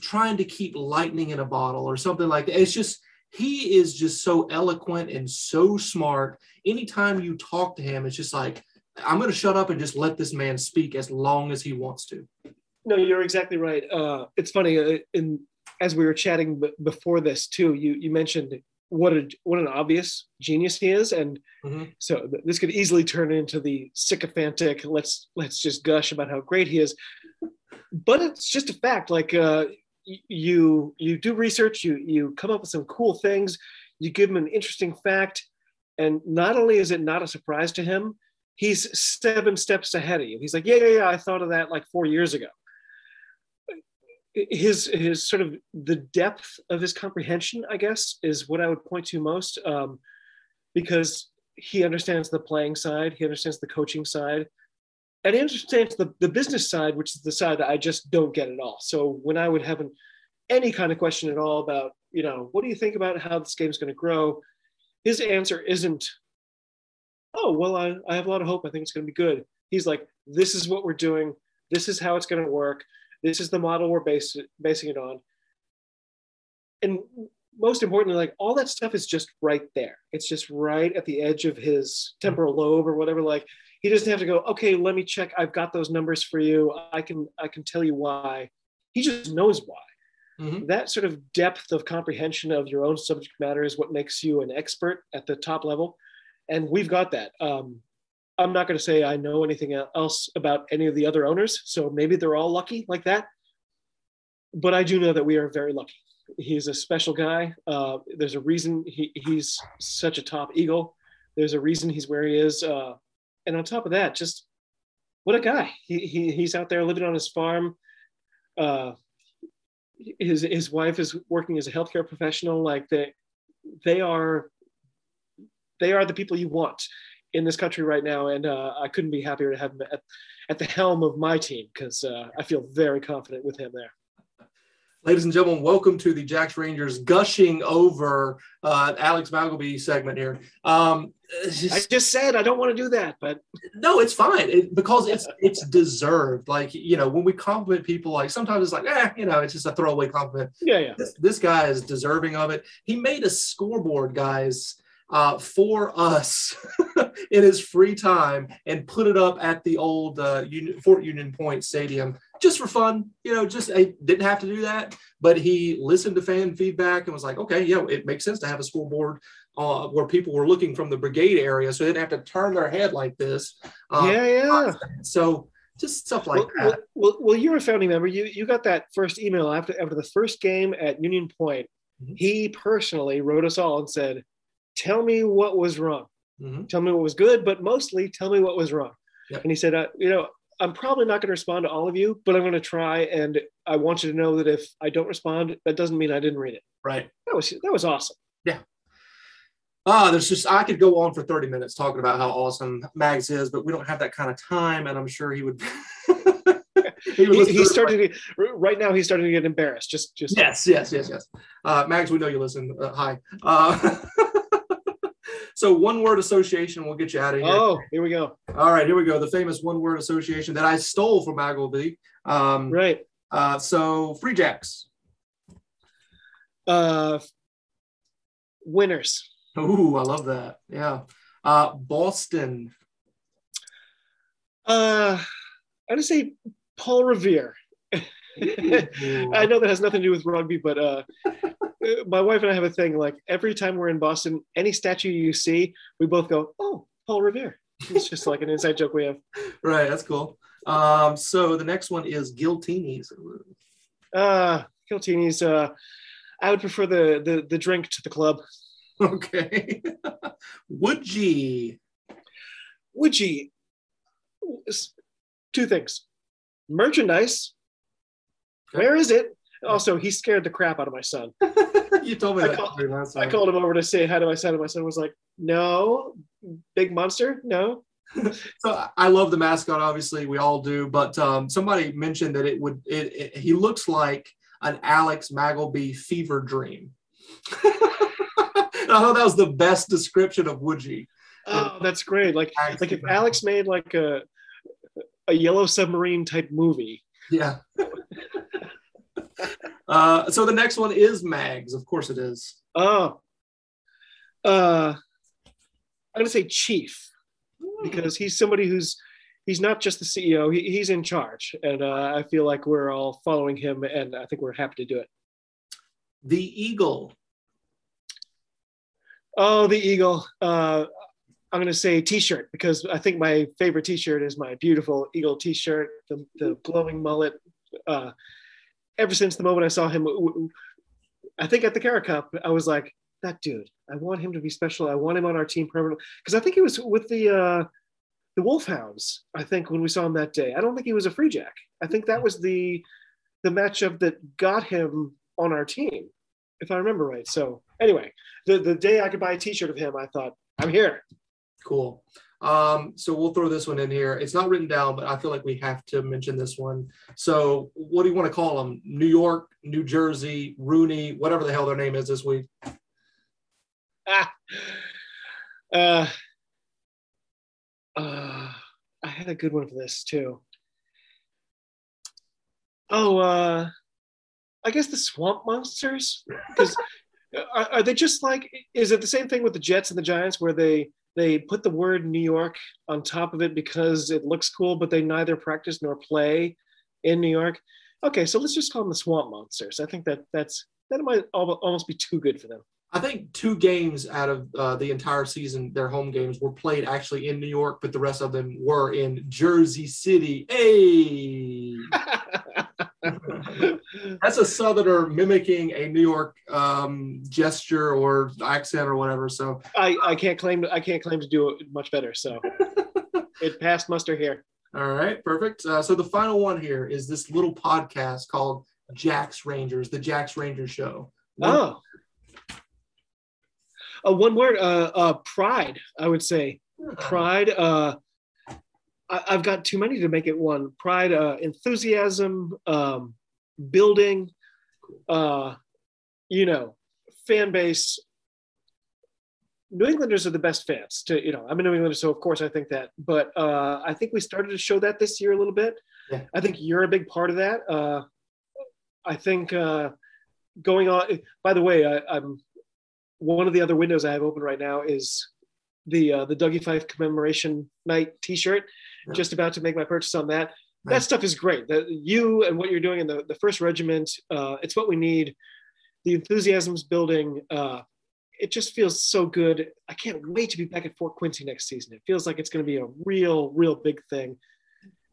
trying to keep lightning in a bottle or something like that. It's just, he is just so eloquent and so smart. Anytime you talk to him, it's just like, I'm going to shut up and just let this man speak as long as he wants to. No, you're exactly right. Uh, it's funny. Uh, in, as we were chatting b- before this too, you, you mentioned what a, what an obvious genius he is. And mm-hmm. so th- this could easily turn into the sycophantic, let's, let's just gush about how great he is. But it's just a fact. Like, uh, You you do research, you you come up with some cool things, you give him an interesting fact, and not only is it not a surprise to him, he's seven steps ahead of you. He's like, yeah, yeah, yeah, I thought of that like four years ago. His his sort of the depth of his comprehension, I guess, is what I would point to most, um, because he understands the playing side, he understands the coaching side. And he understands the, the business side, which is the side that I just don't get at all. So when I would have an, any kind of question at all about, you know, what do you think about how this game's going to grow? His answer isn't, oh, well, I, I have a lot of hope. I think it's going to be good. He's like, this is what we're doing. This is how it's going to work. This is the model we're based, basing it on. And most importantly, like all that stuff is just right there. It's just right at the edge of his temporal lobe or whatever, like, he doesn't have to go, okay, let me check. I've got those numbers for you. I can I can tell you why. He just knows why. Mm-hmm. That sort of depth of comprehension of your own subject matter is what makes you an expert at the top level. And we've got that. Um, I'm not going to say I know anything else about any of the other owners. So maybe they're all lucky like that. But I do know that we are very lucky. He's a special guy. Uh, there's a reason he, he's such a top eagle. There's a reason he's where he is. Uh, And on top of that, just what a guy. He, he he's out there living on his farm. Uh, his his wife is working as a healthcare professional. Like they they are they are the people you want in this country right now. And uh, I couldn't be happier to have him at, at the helm of my team because uh, I feel very confident with him there. Ladies and gentlemen, welcome to the Jack's Rangers gushing over uh, Alex Magleby segment here. Um, just, I just said I don't want to do that, but no, it's fine it, because it's it's deserved. Like you know, when we compliment people, like sometimes it's like, eh, you know, it's just a throwaway compliment. Yeah, yeah. This, this guy is deserving of it. He made a scoreboard, guys, uh, for us in his free time and put it up at the old uh, Union, Fort Union Point Stadium. Just for fun, you know, just I didn't have to do that, but he listened to fan feedback and was like, okay, yeah, it makes sense to have a scoreboard uh, where people were looking from the brigade area, so they didn't have to turn their head like this. Um, yeah, yeah. So just stuff like well, that. Well, well, you're a founding member. You you got that first email after after the first game at Union Point. Mm-hmm. He personally wrote us all and said, "Tell me what was wrong. Mm-hmm. Tell me what was good, but mostly tell me what was wrong." Yep. And he said, uh, "You know." I'm probably not going to respond to all of you, but I'm going to try. And I want you to know that if I don't respond, that doesn't mean I didn't read it. Right. That was, that was awesome. Yeah. Ah, there's just, I could go on for thirty minutes talking about how awesome Mags is, but we don't have that kind of time. And I'm sure he would, he, would he, he started it, right. To, right now. He's starting to get embarrassed. Just, just, yes, yes, yes, yes. Uh, Mags, we know you listen. Uh, hi. Uh, So one word association, we'll get you out of here. Oh, here we go. All right, here we go. The famous one word association that I stole from Magleby. Um, right. Uh, so Free Jacks. Uh, winners. Ooh, I love that. Yeah. Uh, Boston. Uh, I'm going to say Paul Revere. I know that has nothing to do with rugby, but uh, my wife and I have a thing, like every time we're in Boston, any statue you see, we both go, oh, Paul Revere. It's just like an inside joke we have. Right. That's cool. Um, so the next one is Giltini's. Uh, Giltini's. Uh, I would prefer the, the, the drink to the club. Okay. Would ye? Would ye? Two things. Merchandise. Okay. Where is it? Also, he scared the crap out of my son. You told me I that. Called, last I called him over to say hi to my son, and my son was like, no, big monster, no. So I love the mascot, obviously, we all do, but um, somebody mentioned that it would, it, it, he looks like an Alex Magleby fever dream. I thought that was the best description of Woodgie. Oh, that's great. Like, Alex like if Alex made like a, a Yellow Submarine type movie. Yeah. Uh, so the next one is Mags. Of course it is. Oh, uh, I'm going to say chief, because he's somebody who's, he's not just the C E O, he, he's in charge. And uh, I feel like we're all following him, and I think we're happy to do it. The Eagle. Oh, the Eagle. Uh, I'm going to say t-shirt, because I think my favorite t-shirt is my beautiful Eagle t-shirt, the, the glowing mullet. Uh, ever since the moment I saw him, I think at the Kara Cup, I was like, that dude, I want him to be special. I want him on our team permanently. Because I think he was with the uh, the Wolfhounds, I think, when we saw him that day. I don't think he was a Free Jack. I think that was the the matchup that got him on our team, if I remember right. So anyway, the, the day I could buy a t-shirt of him, I thought, I'm here. Cool. Um, so we'll throw this one in here. It's not written down, but I feel like we have to mention this one. So what do you want to call them? New York, New Jersey, Rooney, whatever the hell their name is this week. Ah, uh, uh, I had a good one for this too. Oh, uh, I guess the Swamp Monsters, because are, are they just like, is it the same thing with the Jets and the Giants where they, They put the word New York on top of it because it looks cool, but they neither practice nor play in New York. Okay, so let's just call them the Swamp Monsters. I think that that's that might almost be too good for them. I think two games out of uh, the entire season, their home games, were played actually in New York, but the rest of them were in Jersey City. Hey! That's a Southerner mimicking a New York um, gesture or accent or whatever. So I, I can't claim to, I can't claim to do it much better. So it passed muster here. All right, perfect. Uh, so the final one here is this little podcast called Jack's Rangers, the Jack's Rangers Show. One oh, uh, one word, uh, uh, pride. I would say pride. Uh, I, I've got too many to make it one. Pride, uh, enthusiasm. Um, building, uh, you know, fan base. New Englanders are the best fans to, you know, I'm a New Englander, so of course I think that, but uh, I think we started to show that this year a little bit. Yeah. I think you're a big part of that. Uh, I think uh, going on, by the way, I, I'm one of the other windows I have open right now is the, uh, the Dougie Fife commemoration night t-shirt. Yeah. Just about to make my purchase on that. That stuff is great. The, you and what you're doing in the, the First Regiment, uh, it's what we need. The enthusiasm's building. Uh, it just feels so good. I can't wait to be back at Fort Quincy next season. It feels like it's going to be a real, real big thing.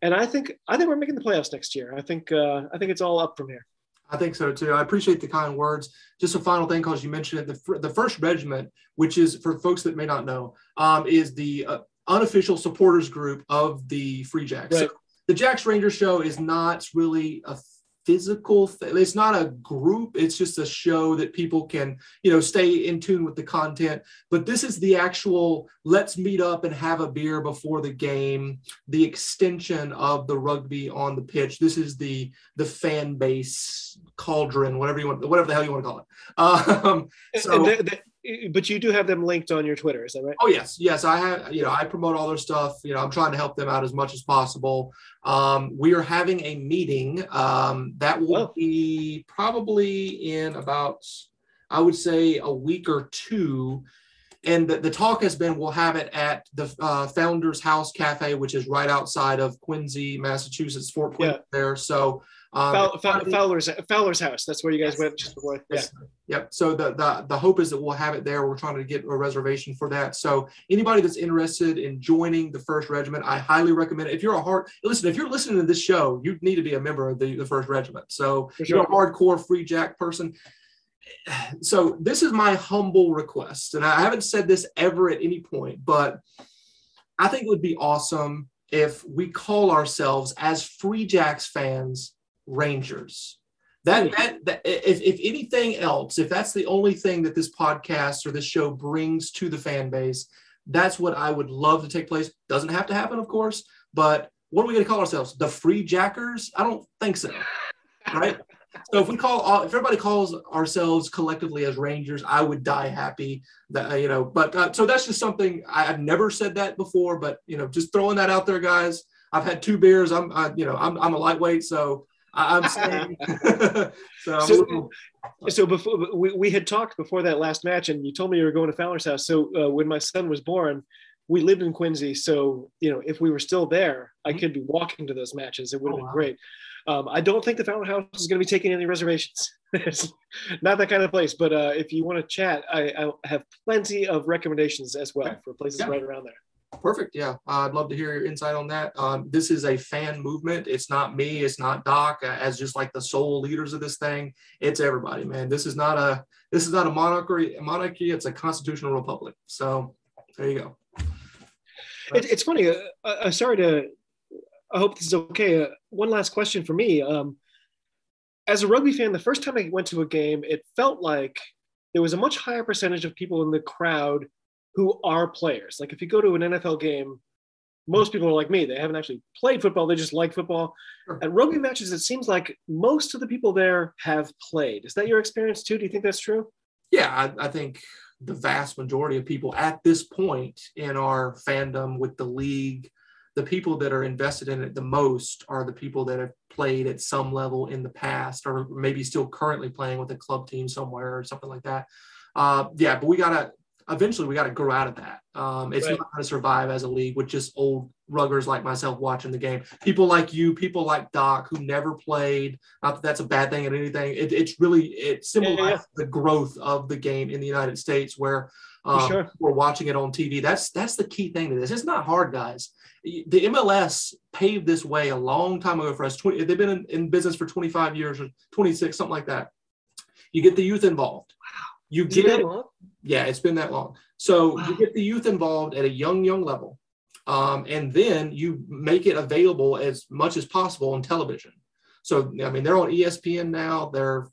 And I think I think we're making the playoffs next year. I think uh, I think it's all up from here. I think so too. I appreciate the kind words. Just a final thing, because you mentioned it, the the First Regiment, which is for folks that may not know, um, is the uh, unofficial supporters group of the Free Jacks. Right. So, the Jack's Rangers Show is not really a physical thing. It's not a group. It's just a show that people can, you know, stay in tune with the content. But this is the actual let's meet up and have a beer before the game, the extension of the rugby on the pitch. This is the the fan base cauldron, whatever you want, whatever the hell you want to call it. Um, so. And the, the- But you do have them linked on your Twitter, is that right? Oh, yes. Yes, I have. You know, I promote all their stuff. You know, I'm trying to help them out as much as possible. Um, we are having a meeting um, that will oh. be probably in about, I would say, a week or two. And the, the talk has been we'll have it at the uh, Fowler's House Cafe, which is right outside of Quincy, Massachusetts, Fort Quincy yeah. there. So Um, Fow- Fowler's, Fowler's House. That's where you guys yes. went just before. Yeah. Yep. So the, the the hope is that we'll have it there. We're trying to get a reservation for that. So anybody that's interested in joining the First Regiment, I highly recommend it. If you're a hard listen, if you're listening to this show, you need to be a member of the, the First Regiment. So sure. You're a hardcore Free Jack person. So this is my humble request, and I haven't said this ever at any point, but I think it would be awesome if we call ourselves as Free Jacks fans Rangers. That, that, that if, if anything else, if that's the only thing that this podcast or this show brings to the fan base, that's what I would love to take place. Doesn't have to happen, of course, but what are we going to call ourselves? The Free Jackers? I don't think so, right? So if we call, if everybody calls ourselves collectively as Rangers, I would die happy. That you know, but uh, so that's just something I, I've never said that before. But you know, just throwing that out there, guys. I've had two beers. I'm, I, you know, I'm I'm a lightweight, so I, I'm saying. so, I'm so, little... so before we, we had talked before that last match, and you told me you were going to Fowler's House. So uh, when my son was born, we lived in Quincy, so you know, if we were still there, I could be walking to those matches. It would have oh, been wow. great. Um, I don't think the Fowler House is going to be taking any reservations. It's not that kind of place. But uh, if you want to chat, I, I have plenty of recommendations as well for places yeah. right around there. Perfect. Yeah. Uh, I'd love to hear your insight on that. Um, this is a fan movement. It's not me. It's not Doc uh, as just like the sole leaders of this thing. It's everybody, man. This is not a, this is not a monarchy. monarchy. It's a constitutional republic. So there you go. It, it's funny. Uh, uh, sorry to, I hope this is okay. Uh, one last question for me. Um, as a rugby fan, the first time I went to a game, it felt like there was a much higher percentage of people in the crowd who are players. Like if you go to an N F L game, most people are like me. They haven't actually played football. They just like football. Sure. At rugby matches, it seems like most of the people there have played. Is that your experience too? Do you think that's true? Yeah, I, I think the vast majority of people at this point in our fandom with the league, the people that are invested in it the most are the people that have played at some level in the past, or maybe still currently playing with a club team somewhere or something like that. Uh, yeah, but we gotta eventually we gotta grow out of that. Um, it's right. not gonna survive as a league with just old ruggers like myself watching the game. People like you, people like Doc who never played. Not that that's a bad thing or anything. It, it's really it symbolizes yeah, yeah. the growth of the game in the United States where. Um, sure. We're watching it on T V. That's that's the key thing to this. It's not hard, guys. The M L S paved this way a long time ago for us. twenty, they've been in, in business for twenty-five years or twenty-six, something like that. You get the youth involved. Wow. You get it. Yeah, it's been that long. So wow. you get the youth involved at a young, young level, um, and then you make it available as much as possible on television. So I mean, they're on E S P N now. They're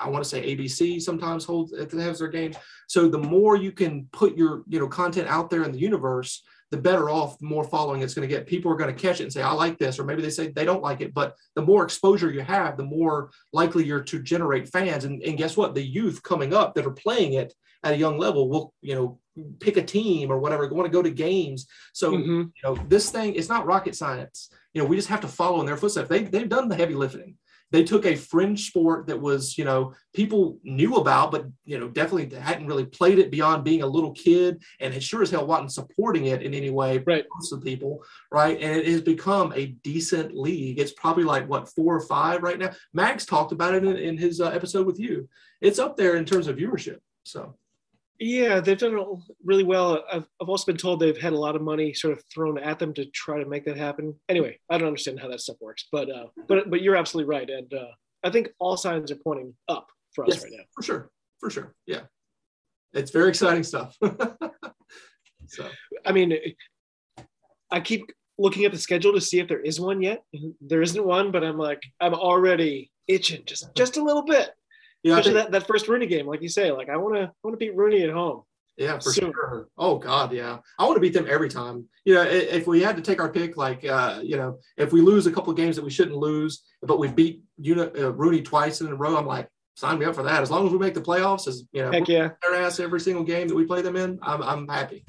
I want to say A B C sometimes holds has their games. So the more you can put your you know content out there in the universe, the better off, the more following it's going to get. People are going to catch it and say, I like this, or maybe they say they don't like it. But the more exposure you have, the more likely you're to generate fans. And, and guess what? The youth coming up that are playing it at a young level will you know pick a team or whatever, want to go to games. So mm-hmm. you know this thing, it's not rocket science. You know we just have to follow in their footsteps. They they've done the heavy lifting. They took a fringe sport that was, you know, people knew about, but, you know, definitely hadn't really played it beyond being a little kid and it sure as hell wasn't supporting it in any way. Right. Most of the people. Right. And it has become a decent league. It's probably like what, four or five right now. Mags talked about it in, in his uh, episode with you. It's up there in terms of viewership. So. Yeah, they've done really well. I've, I've also been told they've had a lot of money sort of thrown at them to try to make that happen. Anyway, I don't understand how that stuff works, but uh, but but you're absolutely right, and uh, I think all signs are pointing up for us yes, right now. For sure, for sure, yeah, it's very exciting stuff. So, I mean, I keep looking at the schedule to see if there is one yet. There isn't one, but I'm like, I'm already itching just just a little bit. Yeah, especially think, that, that first Rooney game, like you say, like I want to I want to beat Rooney at home. Yeah, for soon. Sure. Oh God, yeah, I want to beat them every time. You know, if, if we had to take our pick, like uh, you know, if we lose a couple of games that we shouldn't lose, but we beat you know, uh, Rooney twice in a row, I'm like, sign me up for that. As long as we make the playoffs, as you know, heck yeah, their ass every single game that we play them in, I'm I'm happy.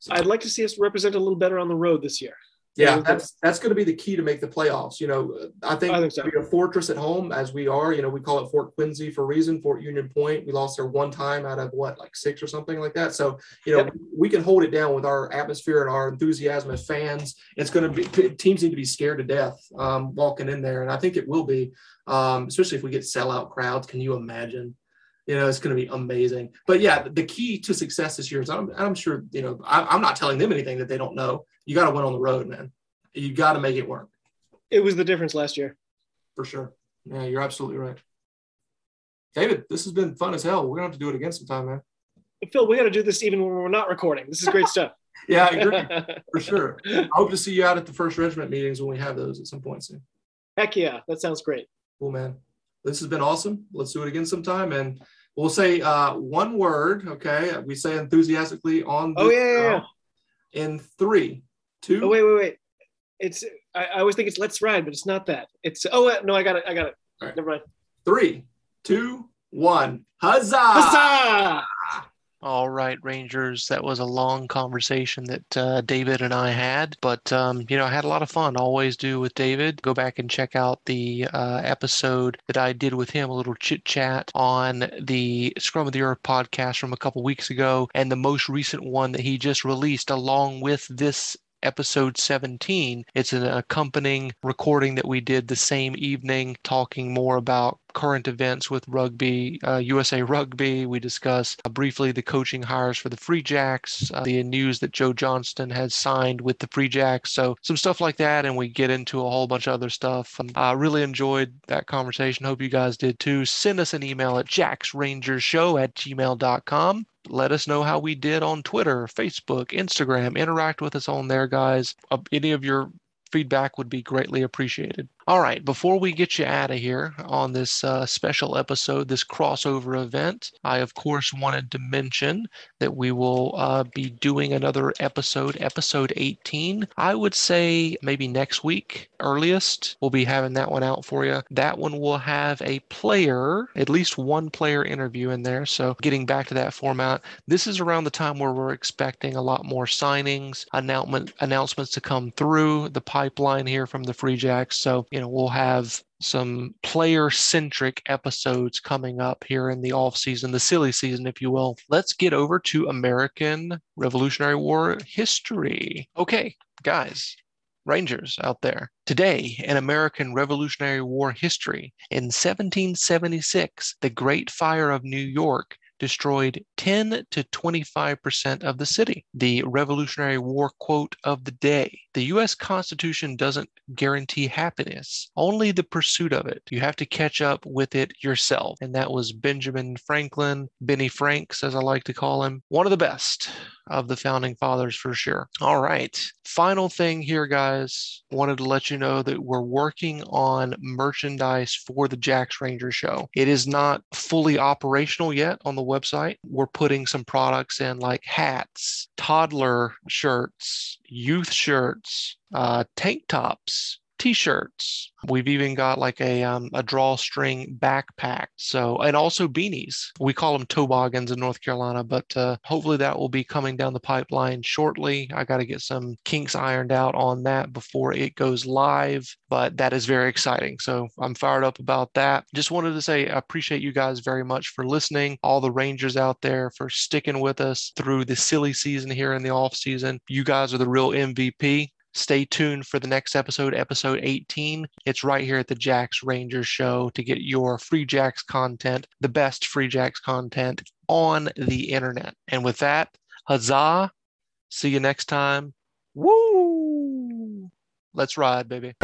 So. I'd like to see us represent a little better on the road this year. Yeah, that's that's going to be the key to make the playoffs. You know, I think, I think so. We're a fortress at home, as we are. You know, we call it Fort Quincy for a reason, Fort Union Point. We lost there one time out of, what, like six or something like that. So, you know, yeah. we can hold it down with our atmosphere and our enthusiasm as fans. It's going to be – teams need to be scared to death um, walking in there, and I think it will be, um, especially if we get sellout crowds. Can you imagine? You know, it's going to be amazing. But, yeah, the key to success this year is I'm, I'm sure, you know, I, I'm not telling them anything that they don't know. You got to win on the road, man. You got to make it work. It was the difference last year. For sure. Yeah, you're absolutely right. David, this has been fun as hell. We're going to have to do it again sometime, man. Phil, we got to do this even when we're not recording. This is great stuff. Yeah, I agree. For sure. I hope to see you out at the First Regiment meetings when we have those at some point soon. Heck yeah. That sounds great. Cool, man. This has been awesome. Let's do it again sometime. And we'll say uh, one word, okay? We say enthusiastically on the. Oh, yeah, yeah, yeah. Uh, in three, two. Oh, wait, wait, wait. It's I, I always think it's let's ride, but it's not that. It's oh no, I got it, I got it. All right. Never mind. Three, two, one. Huzzah! Huzzah! All right, Rangers. That was a long conversation that uh, David and I had, but um, you know, I had a lot of fun. Always do with David. Go back and check out the uh, episode that I did with him, a little chit chat on the Scrum of the Earth podcast from a couple weeks ago, and the most recent one that he just released, along with this. Episode seventeen. It's an accompanying recording that we did the same evening, talking more about current events with rugby, uh, U S A Rugby. We discuss uh, briefly the coaching hires for the Free Jacks, uh, the news that Joe Johnston has signed with the Free Jacks. So some stuff like that, and we get into a whole bunch of other stuff. I uh, really enjoyed that conversation. Hope you guys did too. Send us an email at jacks rangers show at gmail dot com. Let us know how we did on Twitter, Facebook, Instagram. Interact with us on there, guys. Uh, any of your feedback would be greatly appreciated. All right, before we get you out of here on this uh, special episode, this crossover event, I, of course, wanted to mention that we will uh, be doing another episode, episode eighteen. I would say maybe next week, earliest, we'll be having that one out for you. That one will have a player, at least one player interview in there. So getting back to that format, this is around the time where we're expecting a lot more signings, announcement, announcements to come through the pipeline here from the Free Jacks. So, you know, we'll have some player-centric episodes coming up here in the off-season, the silly season, if you will. Let's get over to American Revolutionary War history. Okay, guys, Rangers out there. Today, in American Revolutionary War history, in seventeen seventy-six, the Great Fire of New York destroyed ten to twenty-five percent of the city. The Revolutionary War quote of the day: the U S Constitution doesn't guarantee happiness, only the pursuit of it. You have to catch up with it yourself. And that was Benjamin Franklin, Benny Franks, as I like to call him. One of the best of the founding fathers for sure. All right. Final thing here, guys. Wanted to let you know that we're working on merchandise for the Jack's Ranger Show. It is not fully operational yet on the website. We're putting some products in, like hats, toddler shirts, youth shirts, uh, tank tops, t-shirts. We've even got like a um, a drawstring backpack. So, and also beanies. We call them toboggans in North Carolina, but uh, hopefully that will be coming down the pipeline shortly. I got to get some kinks ironed out on that before it goes live, but that is very exciting. So I'm fired up about that. Just wanted to say I appreciate you guys very much for listening. All the Rangers out there for sticking with us through the silly season here in the off season. You guys are the real M V P. Stay tuned for the next episode, episode eighteen. It's right here at the Jack's Rangers Show to get your Free Jacks content, the best Free Jacks content on the internet. And with that, huzzah. See you next time. Woo! Let's ride, baby.